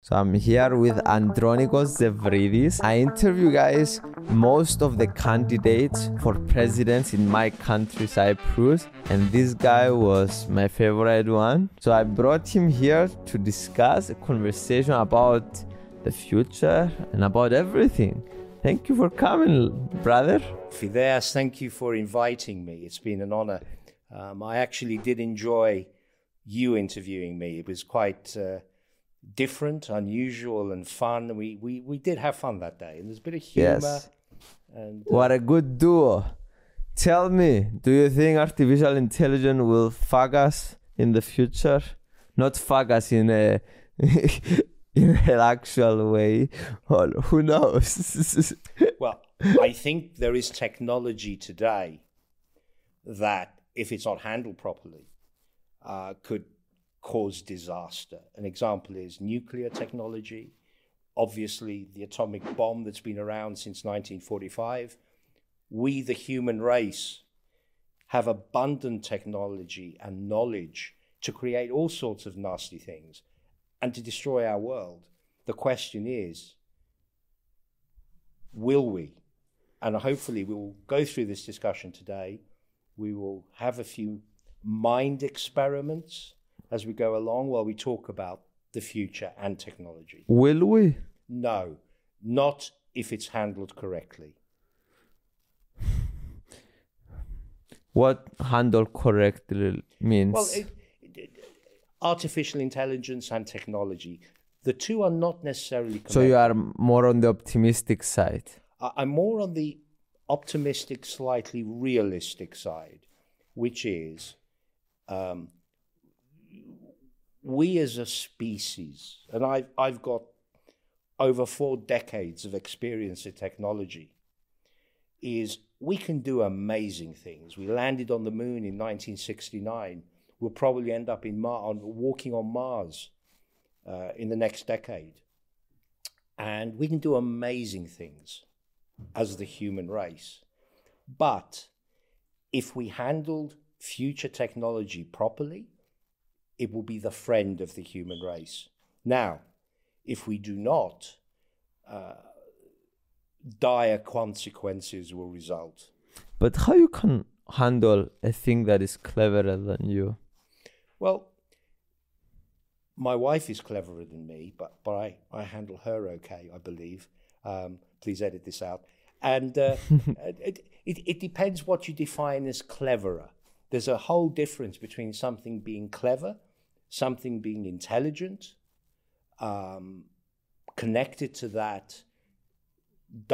So I'm here with Andronicos Zervides. I interview, guys, most of the candidates for presidents in my country, Cyprus. And this guy was my favorite one. So I brought him here to discuss a conversation about the future and about everything. Thank you for coming, brother. Fidias, thank you for inviting me. It's been an honor. I actually did enjoy you interviewing me. It was quite... different, unusual, and fun. We did have fun that day, and there's a bit of humor. Yes. And what a good duo. Tell me, do you think artificial intelligence will fuck us in the future? Not fuck us in a in an actual way, or who knows? Well, I think there is technology today that, if it's not handled properly, could cause disaster. An example is nuclear technology. Obviously, the atomic bomb that's been around since 1945. We, the human race, have abundant technology and knowledge to create all sorts of nasty things and to destroy our world. The question is, will we? And hopefully we will go through this discussion today. We will have a few mind experiments as we go along while we talk about the future and technology. Will we? No, not if it's handled correctly. What handled correctly means? Well, artificial intelligence and technology, the two are not necessarily connected. So you are more on the optimistic side? I'm more on the optimistic, slightly realistic side, which is... we as a species, and I've got over 4 decades of experience in technology, is we can do amazing things. We landed on the moon in 1969. We'll probably end up in walking on Mars in the next decade. And we can do amazing things as the human race. But if we handled future technology properly, it will be the friend of the human race. Now, if we do not, dire consequences will result. But how you can handle a thing that is cleverer than you? Well, my wife is cleverer than me, but I handle her okay, I believe. Please edit this out. And it depends what you define as cleverer. There's a whole difference between something being clever, something being intelligent, connected to that,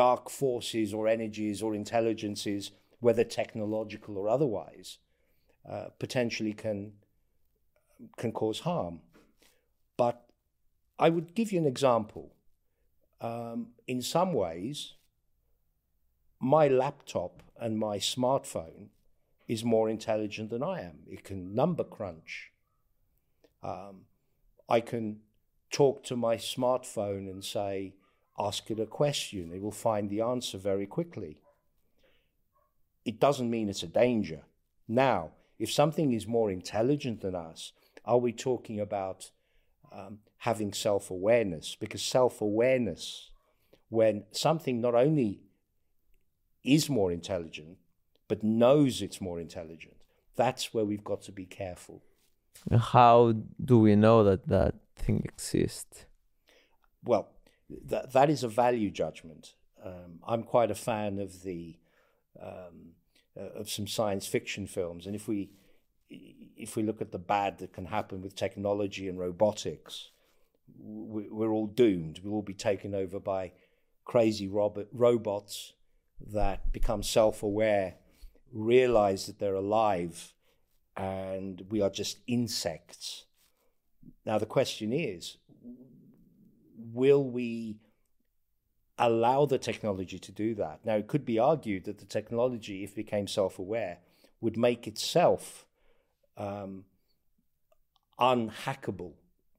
dark forces or energies or intelligences, whether technological or otherwise, potentially can cause harm. But I would give you an example. In some ways, my laptop and my smartphone is more intelligent than I am. It can number crunch. I can talk to my smartphone and say, ask it a question. It will find the answer very quickly. It doesn't mean it's a danger. Now, if something is more intelligent than us, are we talking about having self-awareness? Because self-awareness, when something not only is more intelligent, but knows it's more intelligent. That's where we've got to be careful. How do we know that that thing exists? Well, that is a value judgment. I'm quite a fan of the of some science fiction films, and if we look at the bad that can happen with technology and robotics, we're all doomed. We'll all be taken over by crazy robots that become self-aware, realize that they're alive and we are just insects. Now, the question is, will we allow the technology to do that? Now, it could be argued that the technology, if it became self-aware, would make itself unhackable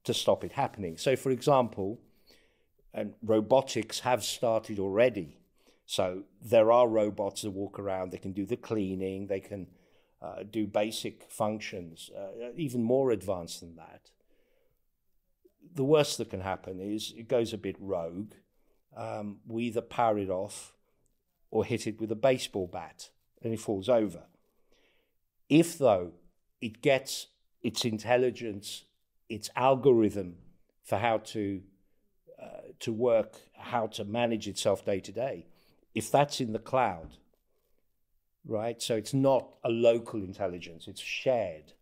to stop it happening. So, for example, and robotics have started already. So there are robots that walk around, they can do the cleaning, they can do basic functions, even more advanced than that. the worst that can happen is it goes a bit rogue. We either power it off or hit it with a baseball bat and it falls over. If, though, it gets its intelligence, its algorithm for how to work, how to manage itself day to day, if that's in the cloud, right? So it's not a local intelligence, it's shared,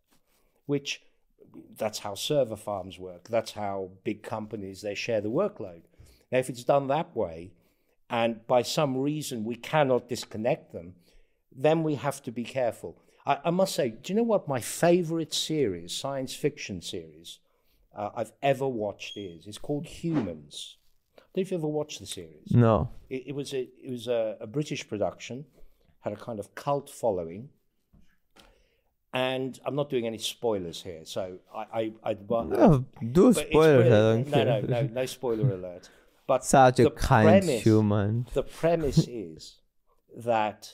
which that's how server farms work. That's how big companies, they share the workload. Now, if it's done that way, and by some reason we cannot disconnect them, then we have to be careful. I must say, do you know what my favorite series, science fiction series, I've ever watched is? It's called Humans. I don't know if you ever watched the series. No. It was a British production, had a kind of cult following. And I'm not doing any spoilers here, so do spoilers. Really, no spoiler alert. But such a kind human. The premise is that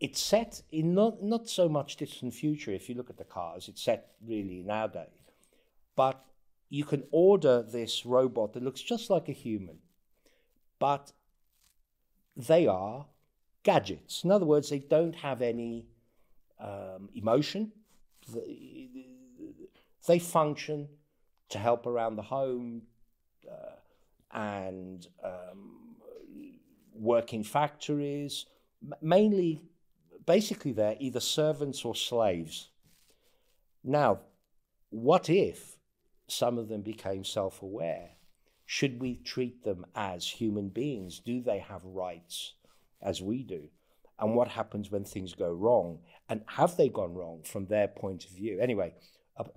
it's set in not so much distant future. If you look at the cars, it's set really nowadays. But you can order this robot that looks just like a human, but they are gadgets. In other words, they don't have any emotion. They function to help around the home and work in factories. Basically they're either servants or slaves. Now, what if some of them became self-aware? Should we treat them as human beings? Do they have rights as we do? And what happens when things go wrong? And have they gone wrong from their point of view? Anyway,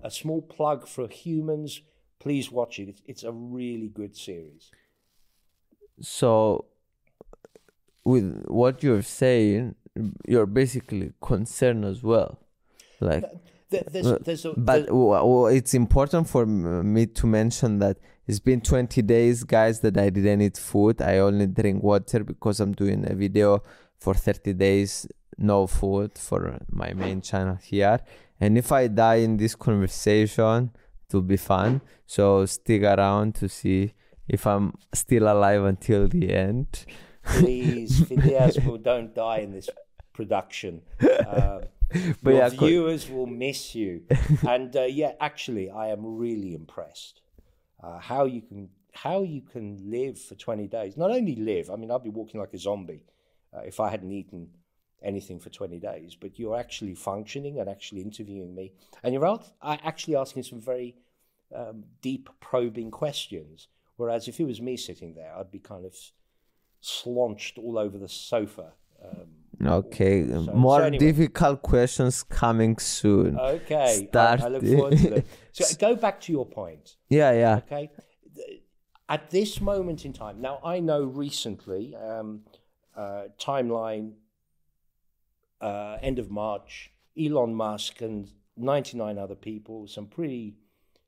a small plug for Humans. Please watch it. It's a really good series. So, with what you're saying, you're basically concerned as well. Like, it's important for me to mention that it's been 20 days, guys, that I didn't eat food. I only drink water because I'm doing a video for 30 days, no food for my main channel here. And if I die in this conversation, it will be fun. So stick around to see if I'm still alive until the end. Please, Fidias will don't die in this production. But your viewers will miss you. And actually, I am really impressed how you can live for 20 days. Not only live, I mean, I'll be walking like a zombie if I hadn't eaten anything for 20 days, but you're actually functioning and actually interviewing me. And you're actually asking some very deep probing questions. Whereas if it was me sitting there, I'd be kind of slaunched all over the sofa. Difficult questions coming soon. Okay, I look forward to them. So go back to your point. Yeah. Okay. At this moment in time, now I know recently, timeline, end of March, Elon Musk and 99 other people, some pretty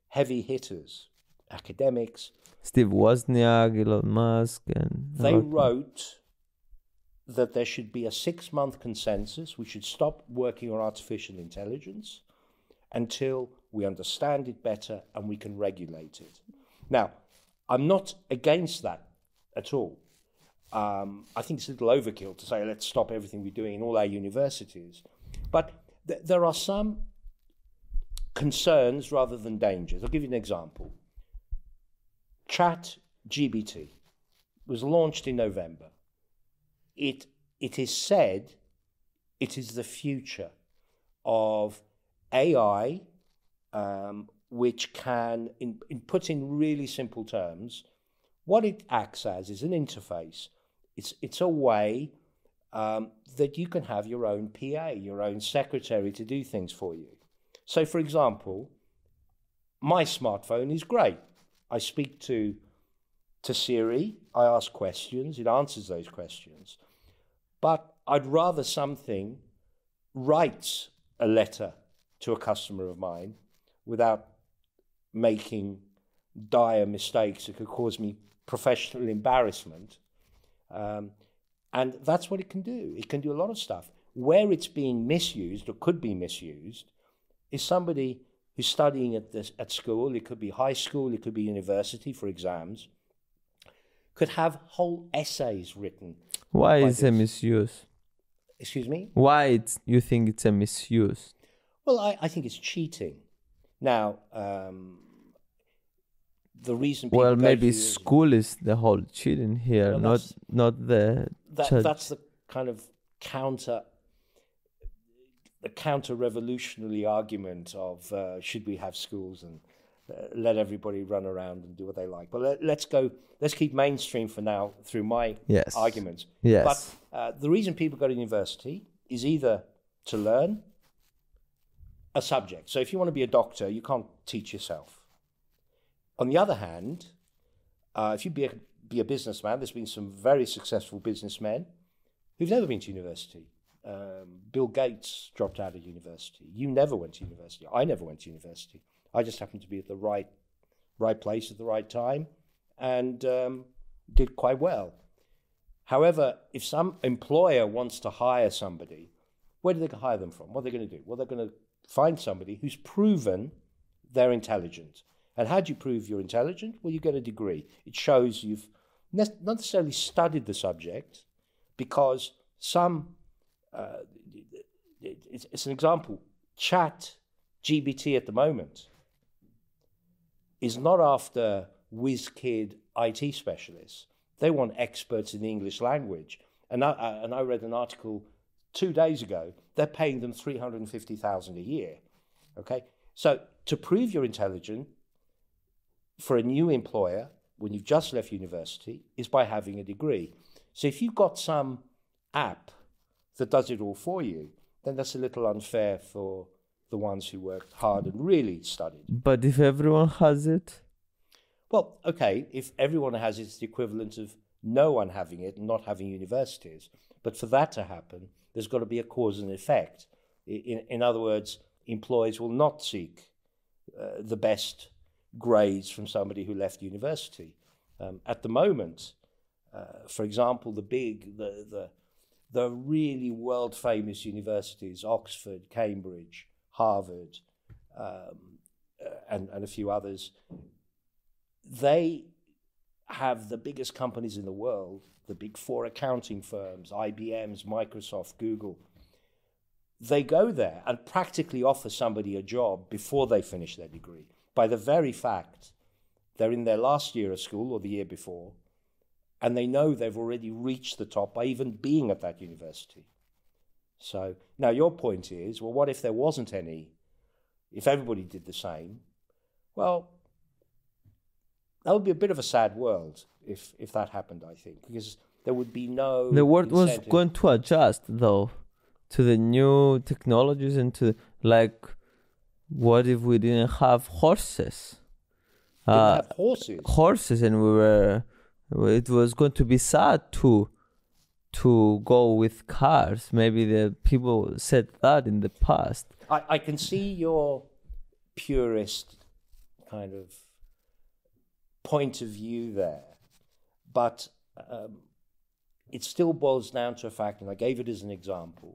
heavy hitters, academics. Steve Wozniak, Elon Musk, and... They wrote that there should be a 6-month consensus. We should stop working on artificial intelligence until we understand it better and we can regulate it. Now, I'm not against that at all. I think it's a little overkill to say, let's stop everything we're doing in all our universities. But there are some concerns rather than dangers. I'll give you an example. ChatGPT was launched in November. It is said it is the future of AI, which can, put in really simple terms, what it acts as is an interface. It's a way that you can have your own PA, your own secretary to do things for you. So, for example, my smartphone is great. I speak to Siri, I ask questions, it answers those questions. But I'd rather something writes a letter to a customer of mine without making dire mistakes that could cause me professional embarrassment. And that's what it can do. It can do a lot of stuff. Where it's being misused or could be misused is somebody who's studying at school, it could be high school, it could be university for exams, could have whole essays written. Why is it a misuse? Excuse me? Why you think it's a misuse? Well, I think it's cheating. Now, the reason people maybe school is the whole cheating here, well, not the church. That's the kind of counter-revolutionary argument of should we have schools and let everybody run around and do what they like. But let's keep mainstream for now through my arguments. Yes. But the reason people go to university is either to learn a subject. So if you want to be a doctor, you can't teach yourself. On the other hand, if you be a businessman, there's been some very successful businessmen who've never been to university. Bill Gates dropped out of university. You never went to university. I never went to university. I just happened to be at the right place at the right time and did quite well. However, if some employer wants to hire somebody, where do they hire them from? What are they going to do? Well, they're going to find somebody who's proven they're intelligent. And how do you prove you're intelligent? Well, you get a degree. It shows you've not necessarily studied the subject, because some... it's an example. ChatGPT at the moment is not after whiz kid IT specialists. They want experts in the English language. And I read an article 2 days ago. They're paying them $350,000 a year. Okay, so to prove you're intelligent for a new employer when you've just left university is by having a degree. So if you've got some app that does it all for you, then that's a little unfair for the ones who worked hard and really studied. But if everyone has it? Well, okay, if everyone has it, it's the equivalent of no one having it and not having universities. But for that to happen, there's got to be a cause and effect. In other words, employers will not seek the best grades from somebody who left university. At the moment, for example, the really world-famous universities, Oxford, Cambridge, Harvard, and a few others, they have the biggest companies in the world, the big four accounting firms, IBMs, Microsoft, Google. They go there and practically offer somebody a job before they finish their degree. By the very fact they're in their last year of school or the year before, and they know they've already reached the top by even being at that university. So now your point is, well, what if there wasn't any, if everybody did the same? Well, that would be a bit of a sad world if that happened, I think, because there would be no... The world incentive. Was going to adjust, though, to the new technologies and to, like, what if we didn't have horses? Didn't have horses? Horses, and we were... It was going to be sad to go with cars. Maybe the people said that in the past. I can see your purist kind of point of view there, but it still boils down to a fact, and I gave it as an example.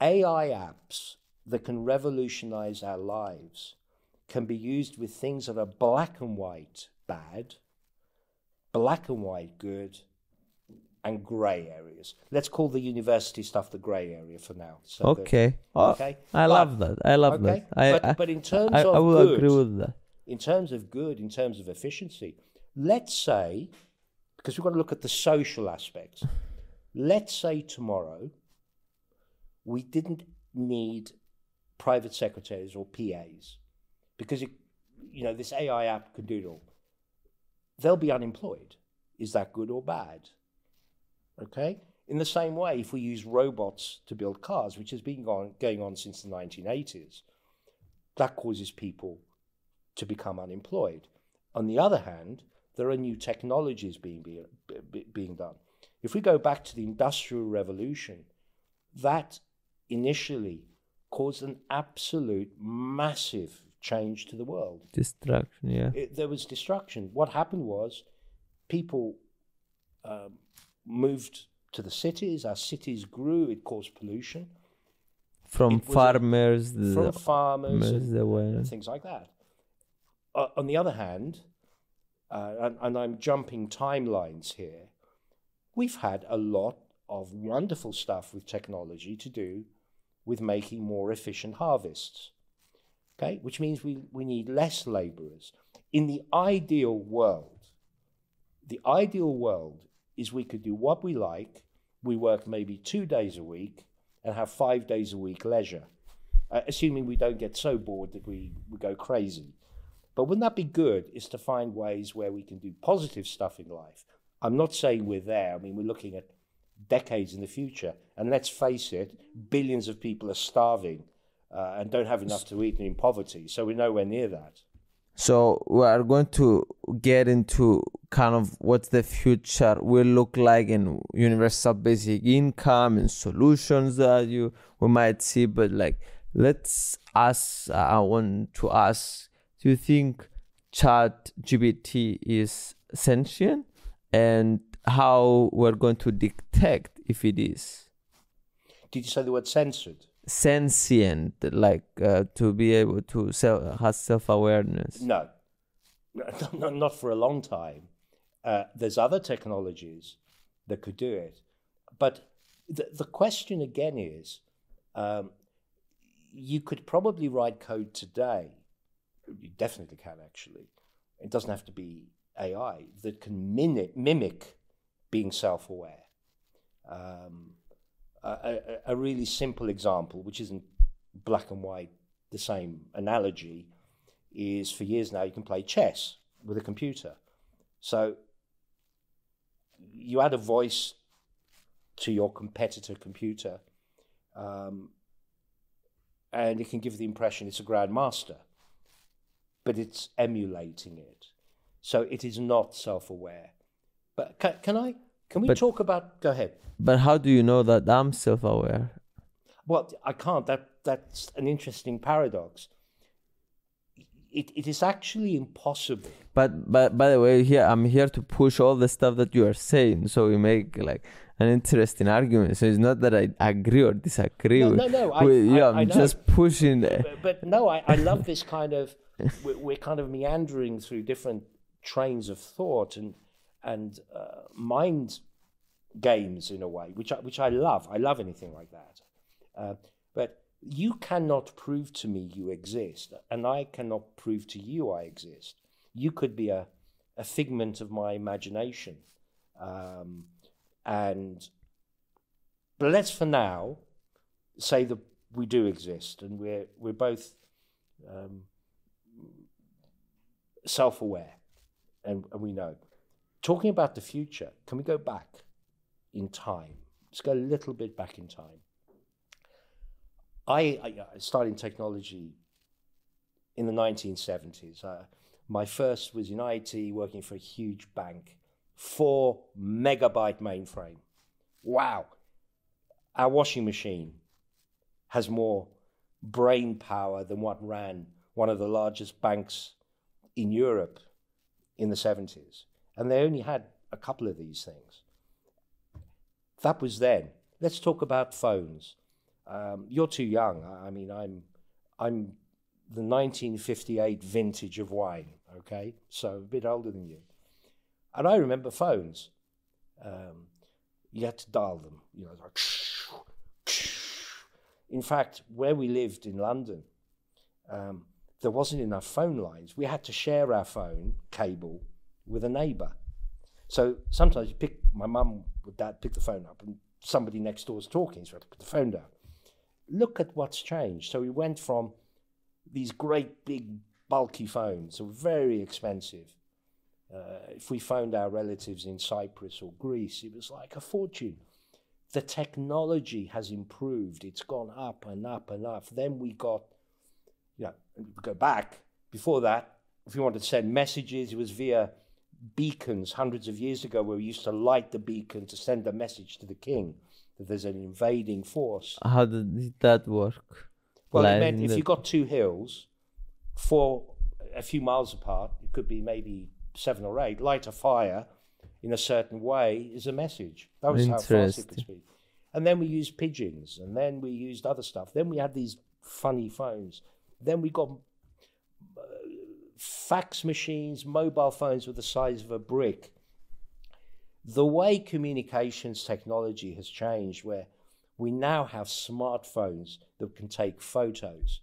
AI apps that can revolutionize our lives can be used with things that are black and white bad, black and white good, and grey areas. Let's call the university stuff the grey area for now. So okay. I love that. But in terms of I will good, agree with that. In terms of good, in terms of efficiency, let's say, because we've got to look at the social aspects, let's say tomorrow we didn't need private secretaries or PAs because, this AI app could do it all. They'll be unemployed. Is that good or bad? Okay? In the same way, if we use robots to build cars, which has been going on since the 1980s, that causes people to become unemployed. On the other hand, there are new technologies being done. If we go back to the Industrial Revolution, that initially caused an absolute massive change to the world. Destruction, yeah. There was destruction. What happened was people moved to the cities. Our cities grew. It caused pollution. From farmers, and things like that. On the other hand, and I'm jumping timelines here, we've had a lot of wonderful stuff with technology to do with making more efficient harvests, okay? Which means we need less laborers. In the ideal world is we could do what we like, we work maybe 2 days a week, and have 5 days a week leisure, assuming we don't get so bored that we go crazy. But wouldn't that be good, is to find ways where we can do positive stuff in life? I'm not saying we're there. I mean, we're looking at decades in the future. And let's face it, billions of people are starving and don't have enough to eat and in poverty. So we're nowhere near that. So we are going to get into kind of what the future will look like in universal basic income and solutions that we might see. But like, let's ask, I want to ask, do you think ChatGPT is sentient and how we're going to detect if it is? Did you say the word censored? Sentient, like to be able to have self-awareness? No. No, not for a long time. There's other technologies that could do it. But the question again is, you could probably write code today, you definitely can actually, it doesn't have to be AI, that can mimic being self-aware. A really simple example, which isn't black and white, the same analogy, is for years now you can play chess with a computer. So you add a voice to your competitor computer and it can give the impression it's a grandmaster, but it's emulating it. So it is not self-aware. But can we talk about... Go ahead. But how do you know that I'm self-aware? Well, I can't. That's an interesting paradox. It is actually impossible. But by the way, here I'm here to push all the stuff that you are saying, so we make like an interesting argument. So it's not that I agree or disagree. I'm just pushing. But no, I love this kind of. We're kind of meandering through different trains of thought and mind games in a way, which I love. I love anything like that. But you cannot prove to me you exist, and I cannot prove to you I exist. You could be a figment of my imagination. But let's for now say that we do exist, and we're both self-aware, and we know. Talking about the future, can we go back in time? Let's go a little bit back in time. I started in technology in the 1970s. My first was in IT, working for a huge bank. 4 megabyte mainframe. Wow. Our washing machine has more brain power than what ran one of the largest banks in Europe in the 70s. And they only had a couple of these things. That was then. Let's talk about phones. You're too young. I mean, I'm the 1958 vintage of wine, okay? So a bit older than you. And I remember phones. You had to dial them. You know, like, in fact, where we lived in London, there wasn't enough phone lines. We had to share our phone cable with a neighbour. So sometimes you pick, my mum or dad pick the phone up and somebody next door's talking, so I had to put the phone down. Look at what's changed. So we went from these great big bulky phones, very expensive. If we phoned our relatives in Cyprus or Greece, it was like a fortune. The technology has improved. It's gone up and up and up. Then we got, you know, go back. Before that, if you wanted to send messages, it was via beacons hundreds of years ago, where we used to light the beacon to send a message to the king that there's an invading force. How did that work? Well, it meant if you got two hills for a few miles apart, it could be maybe 7 or 8, light a fire in a certain way is a message. That was how fast it could be. And then we used pigeons, and then we used other stuff. Then we had these funny phones. Then we got fax machines, mobile phones with the size of a brick. The way communications technology has changed, where we now have smartphones that can take photos,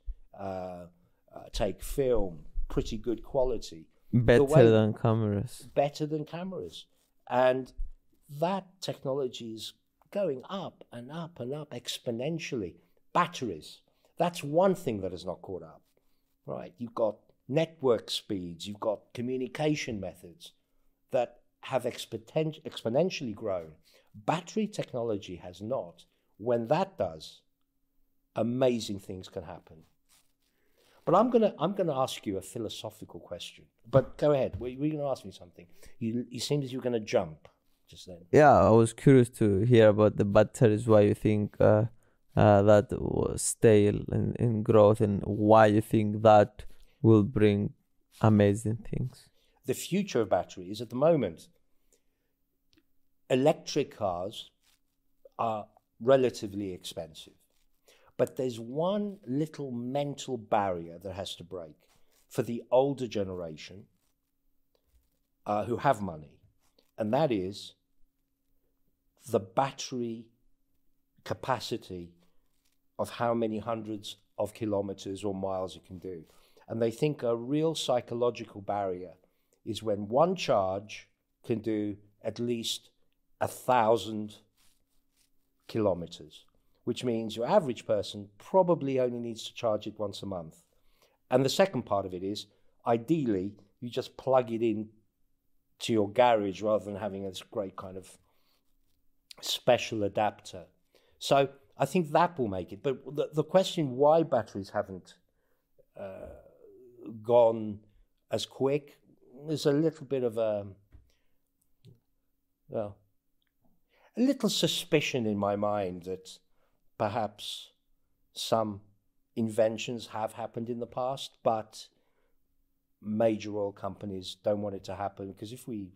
take film, pretty good quality. Better than cameras. Better than cameras. And that technology is going up and up and up exponentially. Batteries. That's one thing that has not caught up. Right. You've got network speeds. You've got communication methods that have exponentially grown. Battery technology has not. When that does, amazing things can happen. But I'm gonna ask you a philosophical question. But go ahead. Were you gonna ask me something? You seemed as you were gonna jump just then. Yeah, I was curious to hear about the batteries. Why you think that was stale in growth, and why you think that will bring amazing things? The future of batteries at the moment, electric cars are relatively expensive. But there's one little mental barrier that has to break for the older generation who have money, and that is the battery capacity of how many hundreds of kilometers or miles it can do. And they think a real psychological barrier is when one charge can do at least 1,000 kilometers. Which means your average person probably only needs to charge it once a month. And the second part of it is, ideally, you just plug it in to your garage rather than having this great kind of special adapter. So I think that will make it. But the question why batteries haven't gone as quick is a little bit of a little suspicion in my mind that perhaps some inventions have happened in the past, but major oil companies don't want it to happen, because if we...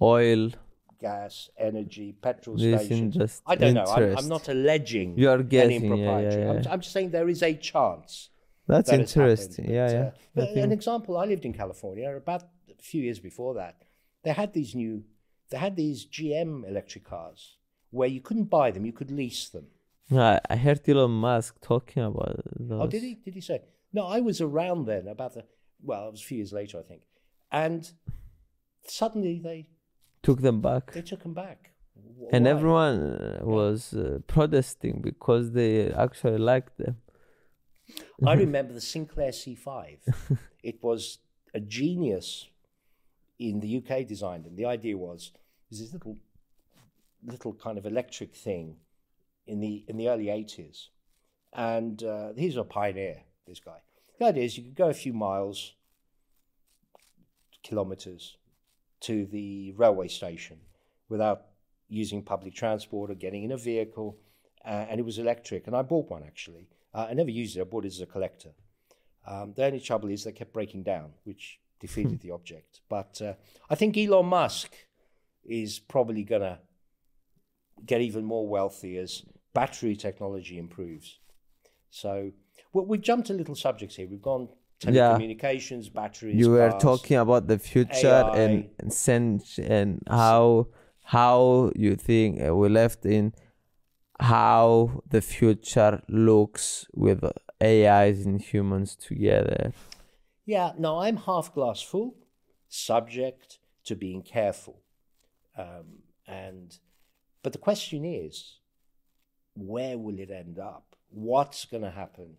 Oil. Gas, energy, petrol stations. I don't know. I'm not alleging any impropriety. I'm just saying there is a chance. That's interesting. An example, I lived in California about a few years before that. They had these GM electric cars where you couldn't buy them, you could lease them. No, I heard Elon Musk talking about those. Oh, did he? Did he say? No, I was around then, it was a few years later, I think. And suddenly they... Took them back. They took them back. And why? Everyone was protesting because they actually liked them. I remember the Sinclair C5. It was a genius in the UK designed, and the idea was this little kind of electric thing in the early 80s. And he's a pioneer, this guy. The idea is you could go a few miles, kilometers, to the railway station without using public transport or getting in a vehicle, and it was electric. And I bought one, actually. I never used it. I bought it as a collector. The only trouble is they kept breaking down, which defeated the object. But I think Elon Musk is probably going to get even more wealthy as battery technology improves. So we've jumped to little subjects here. We've gone telecommunications, batteries. You were talking about the future AI, and sense, and how you think we left in how the future looks with AIs and humans together. Yeah, no, I'm half glass full, subject to being careful, But the question is, where will it end up? What's going to happen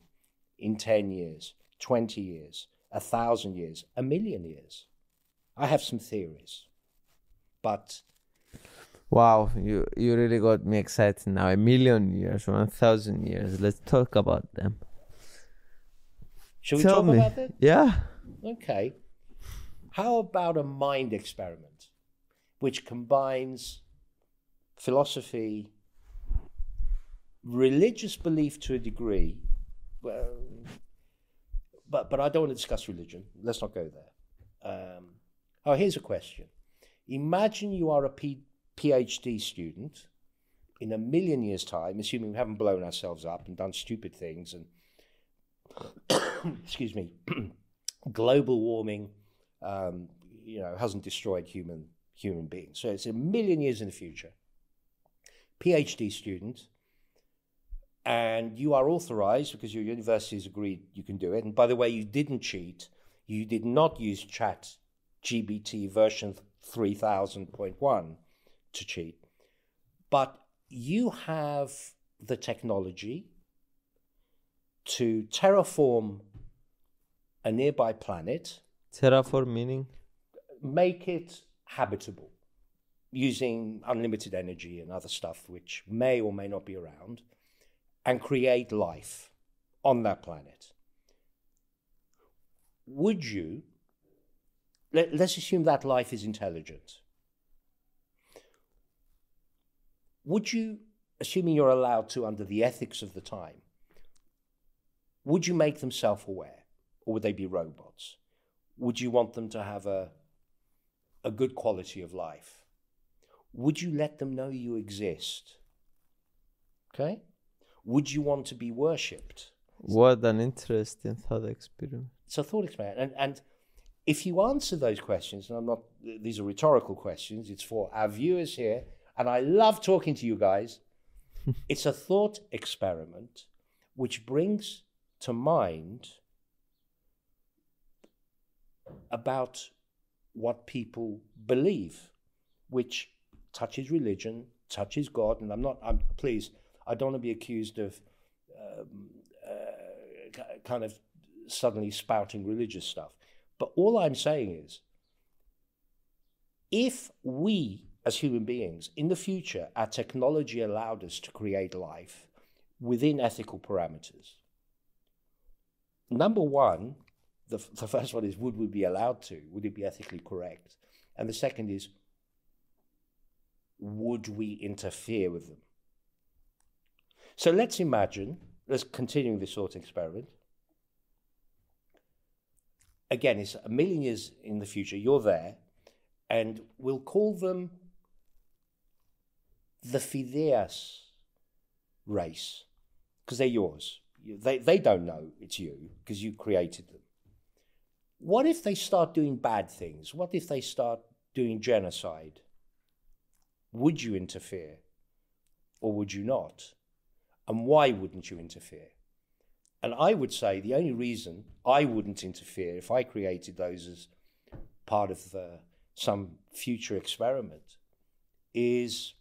in 10 years, 20 years, 1,000 years, 1,000,000 years? I have some theories, but... Wow, you really got me excited now. 1,000,000 years, 1,000 years. Let's talk about them. Shall we talk about that? Yeah. Okay. How about a mind experiment which combines philosophy, religious belief to a degree, well, but I don't want to discuss religion. Let's not go there. Here's a question. Imagine you are a PhD student in a million years' time, assuming we haven't blown ourselves up and done stupid things and, excuse me, global warming, you know, hasn't destroyed human beings. So it's a million years in the future. PhD student, and you are authorized because your university has agreed you can do it. And by the way, you didn't cheat. You did not use ChatGPT version 3000.1 to cheat. But you have the technology to terraform a nearby planet. Terraform meaning? Make it habitable using unlimited energy and other stuff which may or may not be around, and create life on that planet. Would you, let's assume that life is intelligent. Would you, assuming you're allowed to under the ethics of the time, would you make them self-aware, or would they be robots? Would you want them to have a good quality of life? Would you let them know you exist? Okay? Would you want to be worshipped? What an interesting thought experiment. It's a thought experiment. And if you answer those questions, and I'm not, these are rhetorical questions, it's for our viewers here, and I love talking to you guys. It's a thought experiment which brings to mind about what people believe, which touches religion, touches God. And please, I don't want to be accused of kind of suddenly spouting religious stuff. But all I'm saying is, if we as human beings, in the future, our technology allowed us to create life within ethical parameters. Number one, the first one is, would we be allowed to? Would it be ethically correct? And the second is, would we interfere with them? So let's imagine, let's continue this sort of experiment. Again, it's a million years in the future, you're there, and we'll call them the Fidias race, because they're yours. They don't know it's you, because you created them. What if they start doing bad things? What if they start doing genocide? Would you interfere, or would you not? And why wouldn't you interfere? And I would say the only reason I wouldn't interfere if I created those as part of some future experiment is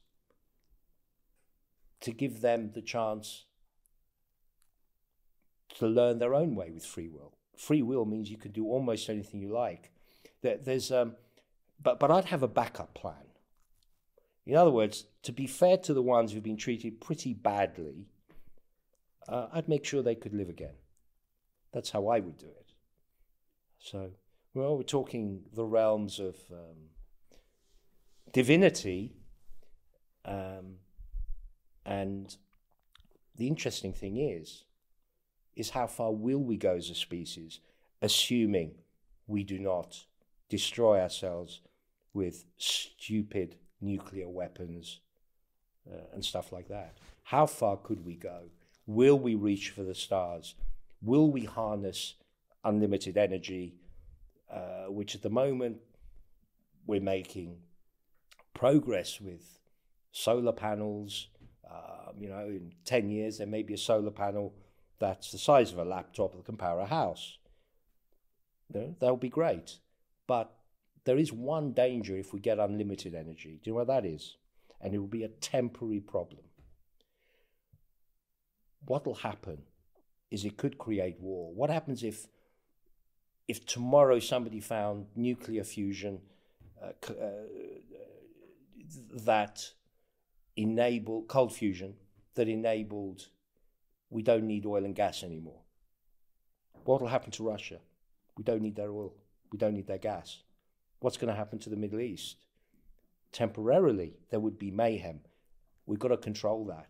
to give them the chance to learn their own way with free will. Free will means you can do almost anything you like. There's, but I'd have a backup plan. In other words, to be fair to the ones who've been treated pretty badly, I'd make sure they could live again. That's how I would do it. So, well, we're talking the realms of divinity, and the interesting thing is how far will we go as a species, assuming we do not destroy ourselves with stupid nuclear weapons and stuff like that. How far could we go? Will we reach for the stars? Will we harness unlimited energy, which at the moment we're making progress with solar panels? You know, in 10 years, there may be a solar panel that's the size of a laptop that can power a house. You know, that'll be great. But there is one danger if we get unlimited energy. Do you know what that is? And it will be a temporary problem. What will happen is it could create war. What happens if tomorrow somebody found nuclear fusion that enabled, cold fusion, that enabled we don't need oil and gas anymore? What will happen to Russia? We don't need their oil. We don't need their gas. What's going to happen to the Middle East? Temporarily, there would be mayhem. We've got to control that.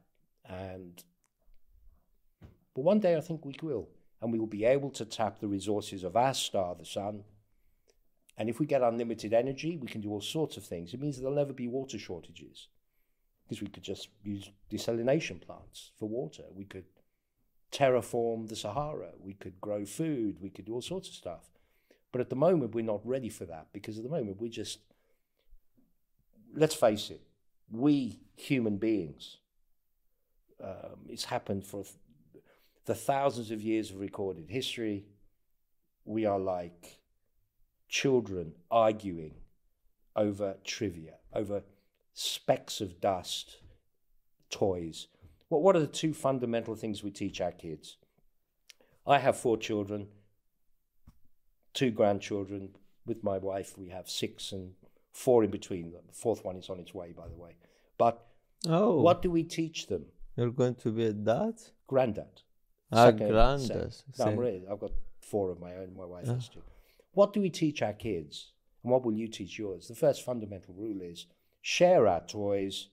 But one day I think we will. And we will be able to tap the resources of our star, the sun. And if we get unlimited energy, we can do all sorts of things. It means there'll never be water shortages. because we could just use desalination plants for water. We could terraform the Sahara. We could grow food. We could do all sorts of stuff. But at the moment, we're not ready for that, because at the moment, we're just, let's face it, we human beings, it's happened for the thousands of years of recorded history. We are like children arguing over trivia, over specks of dust, toys. Well, what are the two fundamental things we teach our kids? I have 4 children, 2 grandchildren. With my wife, we have 6 and 4 in between. The 4th one is on its way, by the way. But what do we teach them? You're going to be a dad? Granddad. Ah, granddad. No, I'm really, I've got 4 of my own. My wife has 2. What do we teach our kids? And what will you teach yours? The first fundamental rule is share our toys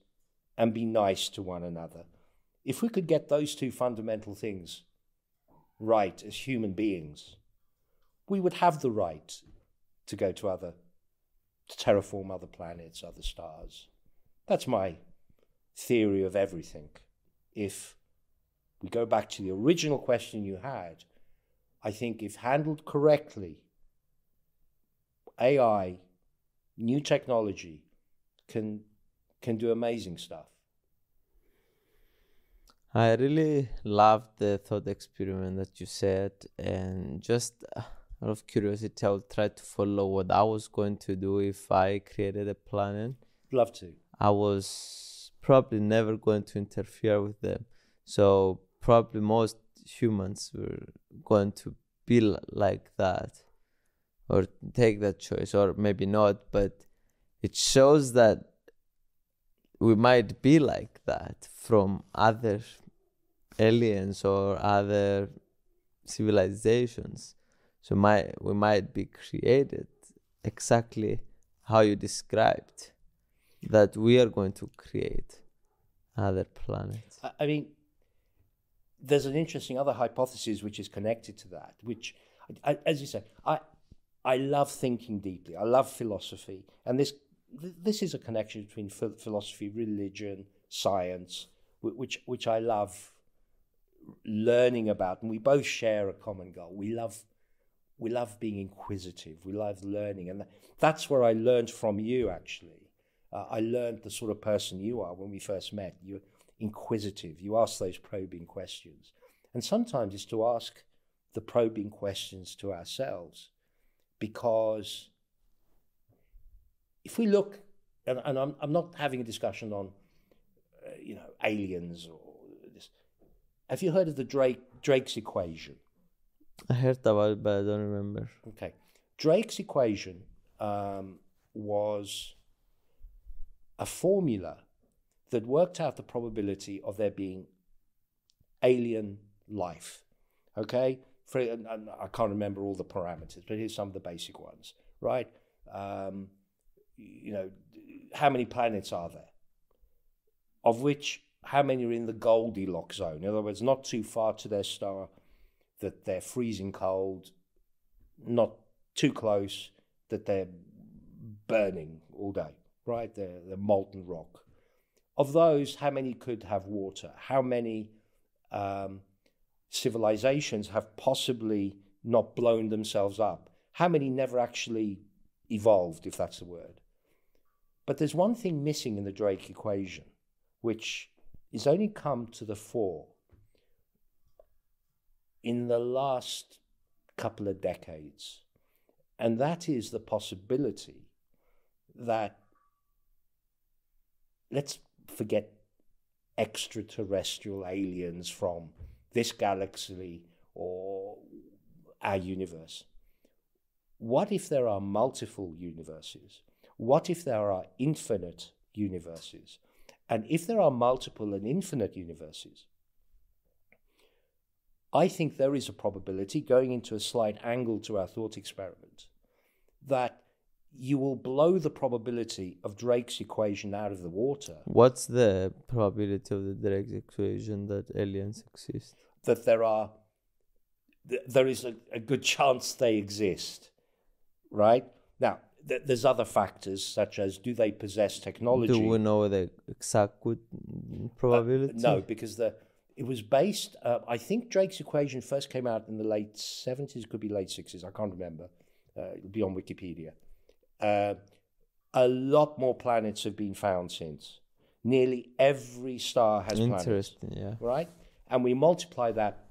and be nice to one another. If we could get those two fundamental things right as human beings, we would have the right to go to other, to terraform other planets, other stars. That's my theory of everything. If we go back to the original question you had, I think if handled correctly, AI, new technology, can do amazing stuff. I really loved the thought experiment that you said, and just out of curiosity, I'll try to follow what I was going to do if I created a planet. Love to. I was probably never going to interfere with them. So probably most humans were going to be like that, or take that choice, or maybe not, but it shows that we might be like that from other aliens or other civilizations. So we might be created exactly how you described, that we are going to create other planets. I mean, there's an interesting other hypothesis which is connected to that, which, as you said, I love thinking deeply. I love philosophy. And this is a connection between philosophy, religion, science, which I love learning about. And we both share a common goal. We love being inquisitive. We love learning. And that's where I learned from you, actually. I learned the sort of person you are when we first met. You're inquisitive. You ask those probing questions. And sometimes it's to ask the probing questions to ourselves. Because if we look, and I'm not having a discussion on, aliens or this. Have you heard of the Drake's equation? I heard about it, but I don't remember. Okay, Drake's equation was a formula that worked out the probability of there being alien life. Okay. I can't remember all the parameters, but here's some of the basic ones, right? How many planets are there? Of which, how many are in the Goldilocks zone? In other words, not too far to their star that they're freezing cold, not too close that they're burning all day, right? They're molten rock. Of those, how many could have water? How many... civilizations have possibly not blown themselves up? How many never actually evolved, if that's the word? But there's one thing missing in the Drake equation, which has only come to the fore in the last couple of decades. And that is the possibility that, let's forget extraterrestrial aliens from this galaxy or our universe. What if there are multiple universes? What if there are infinite universes? And if there are multiple and infinite universes, I think there is a probability, going into a slight angle to our thought experiment, that you will blow the probability of Drake's equation out of the water. What's the probability of the Drake's equation that aliens exist? That there is a good chance they exist, right? Now, There's other factors, such as, do they possess technology? Do we know the exact probability? No, because it was based, I think Drake's equation first came out in the late 70s, could be late 60s, I can't remember. It'll be on Wikipedia. A lot more planets have been found since. Nearly every star has planets. Interesting, yeah. Right? And we multiply that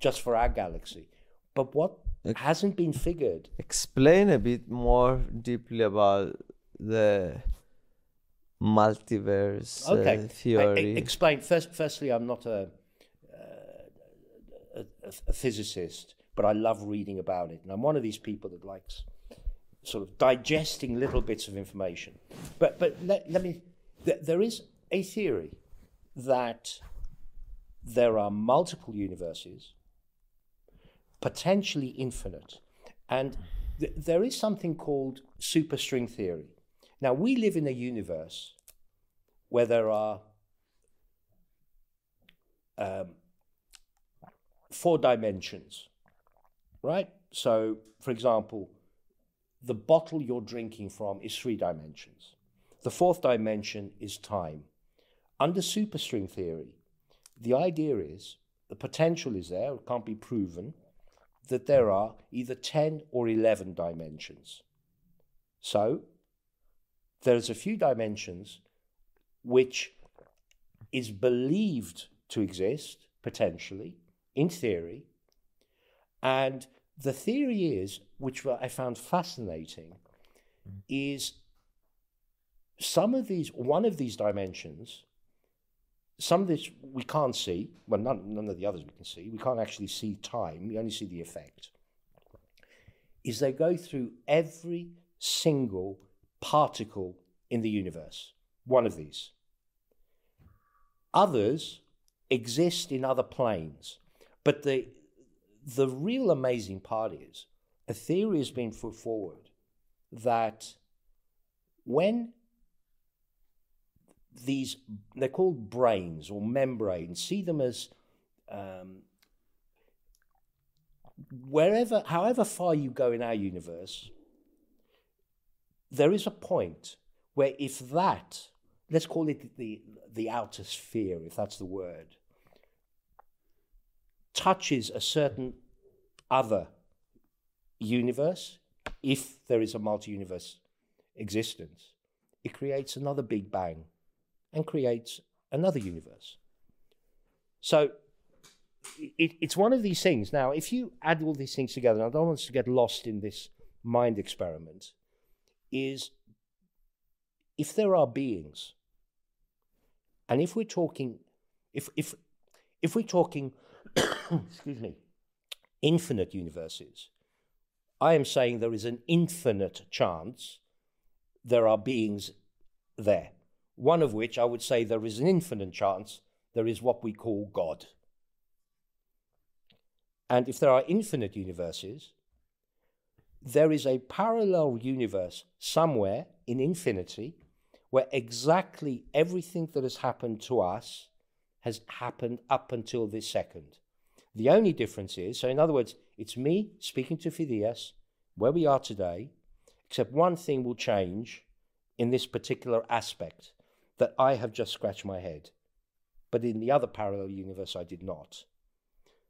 just for our galaxy. But what hasn't been figured? Explain a bit more deeply about the multiverse theory. Explain. Firstly, I'm not a physicist, but I love reading about it. And I'm one of these people that likes sort of digesting little bits of information. But let me... There is a theory that there are multiple universes, potentially infinite. And there is something called superstring theory. Now, we live in a universe where there are 4 dimensions, right? So, for example, the bottle you're drinking from is 3 dimensions. The 4th dimension is time. Under superstring theory, the idea is, the potential is there, it can't be proven, that there are either 10 or 11 dimensions. So there's a few dimensions which is believed to exist, potentially, in theory. And the theory is, which I found fascinating, is one of these dimensions, some of this we can't see, well, none of the others we can see. We can't actually see time, we only see the effect. Is they go through every single particle in the universe, one of these. Others exist in other planes. But the real amazing part is, a theory has been put forward that when these, they're called brains or membranes, see them as however far you go in our universe, there is a point where if that, let's call it the outer sphere, if that's the word, touches a certain other universe, if there is a multi-universe existence, it creates another Big Bang and creates another universe. So it's one of these things. Now, if you add all these things together, and I don't want us to get lost in this mind experiment, is if there are beings, and if we're talking, if we're talking, excuse me, infinite universes, I am saying there is an infinite chance there are beings there. One of which I would say there is an infinite chance there is what we call God. And if there are infinite universes, there is a parallel universe somewhere in infinity where exactly everything that has happened to us has happened up until this second. The only difference is, so in other words, it's me speaking to Fidias, where we are today, except one thing will change in this particular aspect, that I have just scratched my head. But in the other parallel universe, I did not.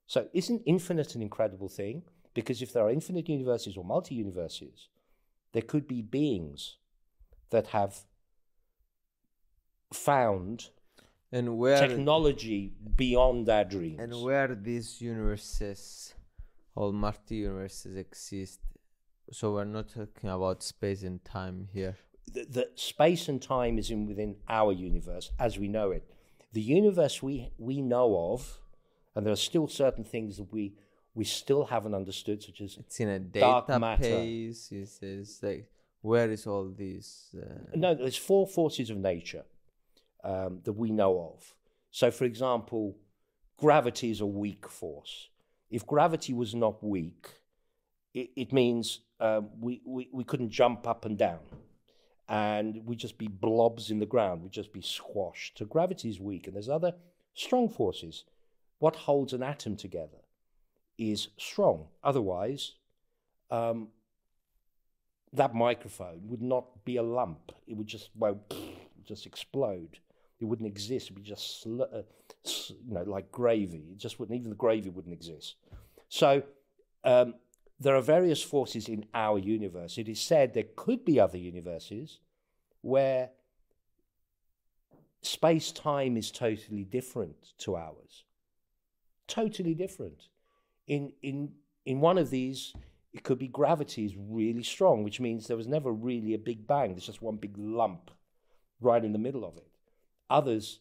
So isn't infinite an incredible thing? Because if there are infinite universes or multi-universes, there could be beings that have found technology beyond our dreams. And where these universes, all multi-universes exist, so we're not talking about space and time here. The space and time is within our universe as we know it. The universe we know of, and there are still certain things that we still haven't understood, such as it's in a dark database. It's like, where is all this? No, there's 4 forces of nature that we know of. So, for example, gravity is a weak force. If gravity was not weak, it means we couldn't jump up and down. And we'd just be blobs in the ground, we'd just be squashed. So gravity is weak, and there's other strong forces. What holds an atom together is strong. Otherwise, that microphone would not be a lump. It would just, well, just explode. It wouldn't exist. It would be just, you know, like gravy. It just wouldn't, even the gravy wouldn't exist. So there are various forces in our universe. It is said there could be other universes where space-time is totally different to ours. Totally different. In one of these, it could be gravity is really strong, which means there was never really a big bang. There's just one big lump right in the middle of it. Others,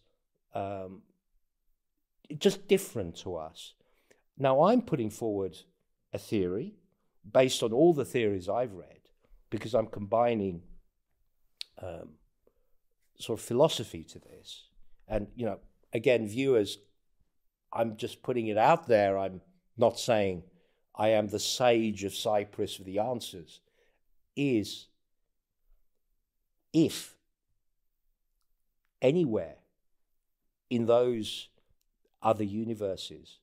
just different to us. Now, I'm putting forward a theory based on all the theories I've read, because I'm combining sort of philosophy to this. And, you know, again, viewers, I'm just putting it out there. I'm not saying I am the sage of Cyprus with the answers. Is if anywhere in those other universes,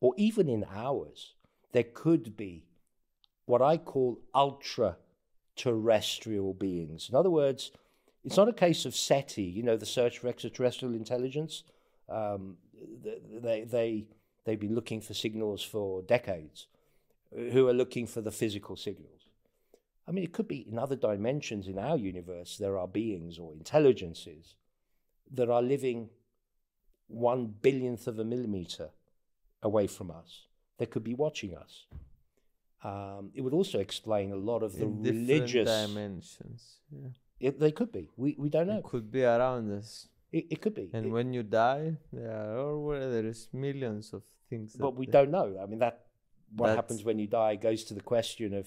or even in ours, there could be what I call ultra-terrestrial beings. In other words, it's not a case of SETI, you know, the search for extraterrestrial intelligence. They've been looking for signals for decades, who are looking for the physical signals. I mean, it could be in other dimensions in our universe, there are beings or intelligences that are living 1/1,000,000,000th of a millimeter away from us. They could be watching us. It would also explain a lot of the religious dimensions. Yeah. They could be. We don't know. It could be around us. It could be. And when you die, there is millions of things. But we don't know. I mean, what happens when you die goes to the question of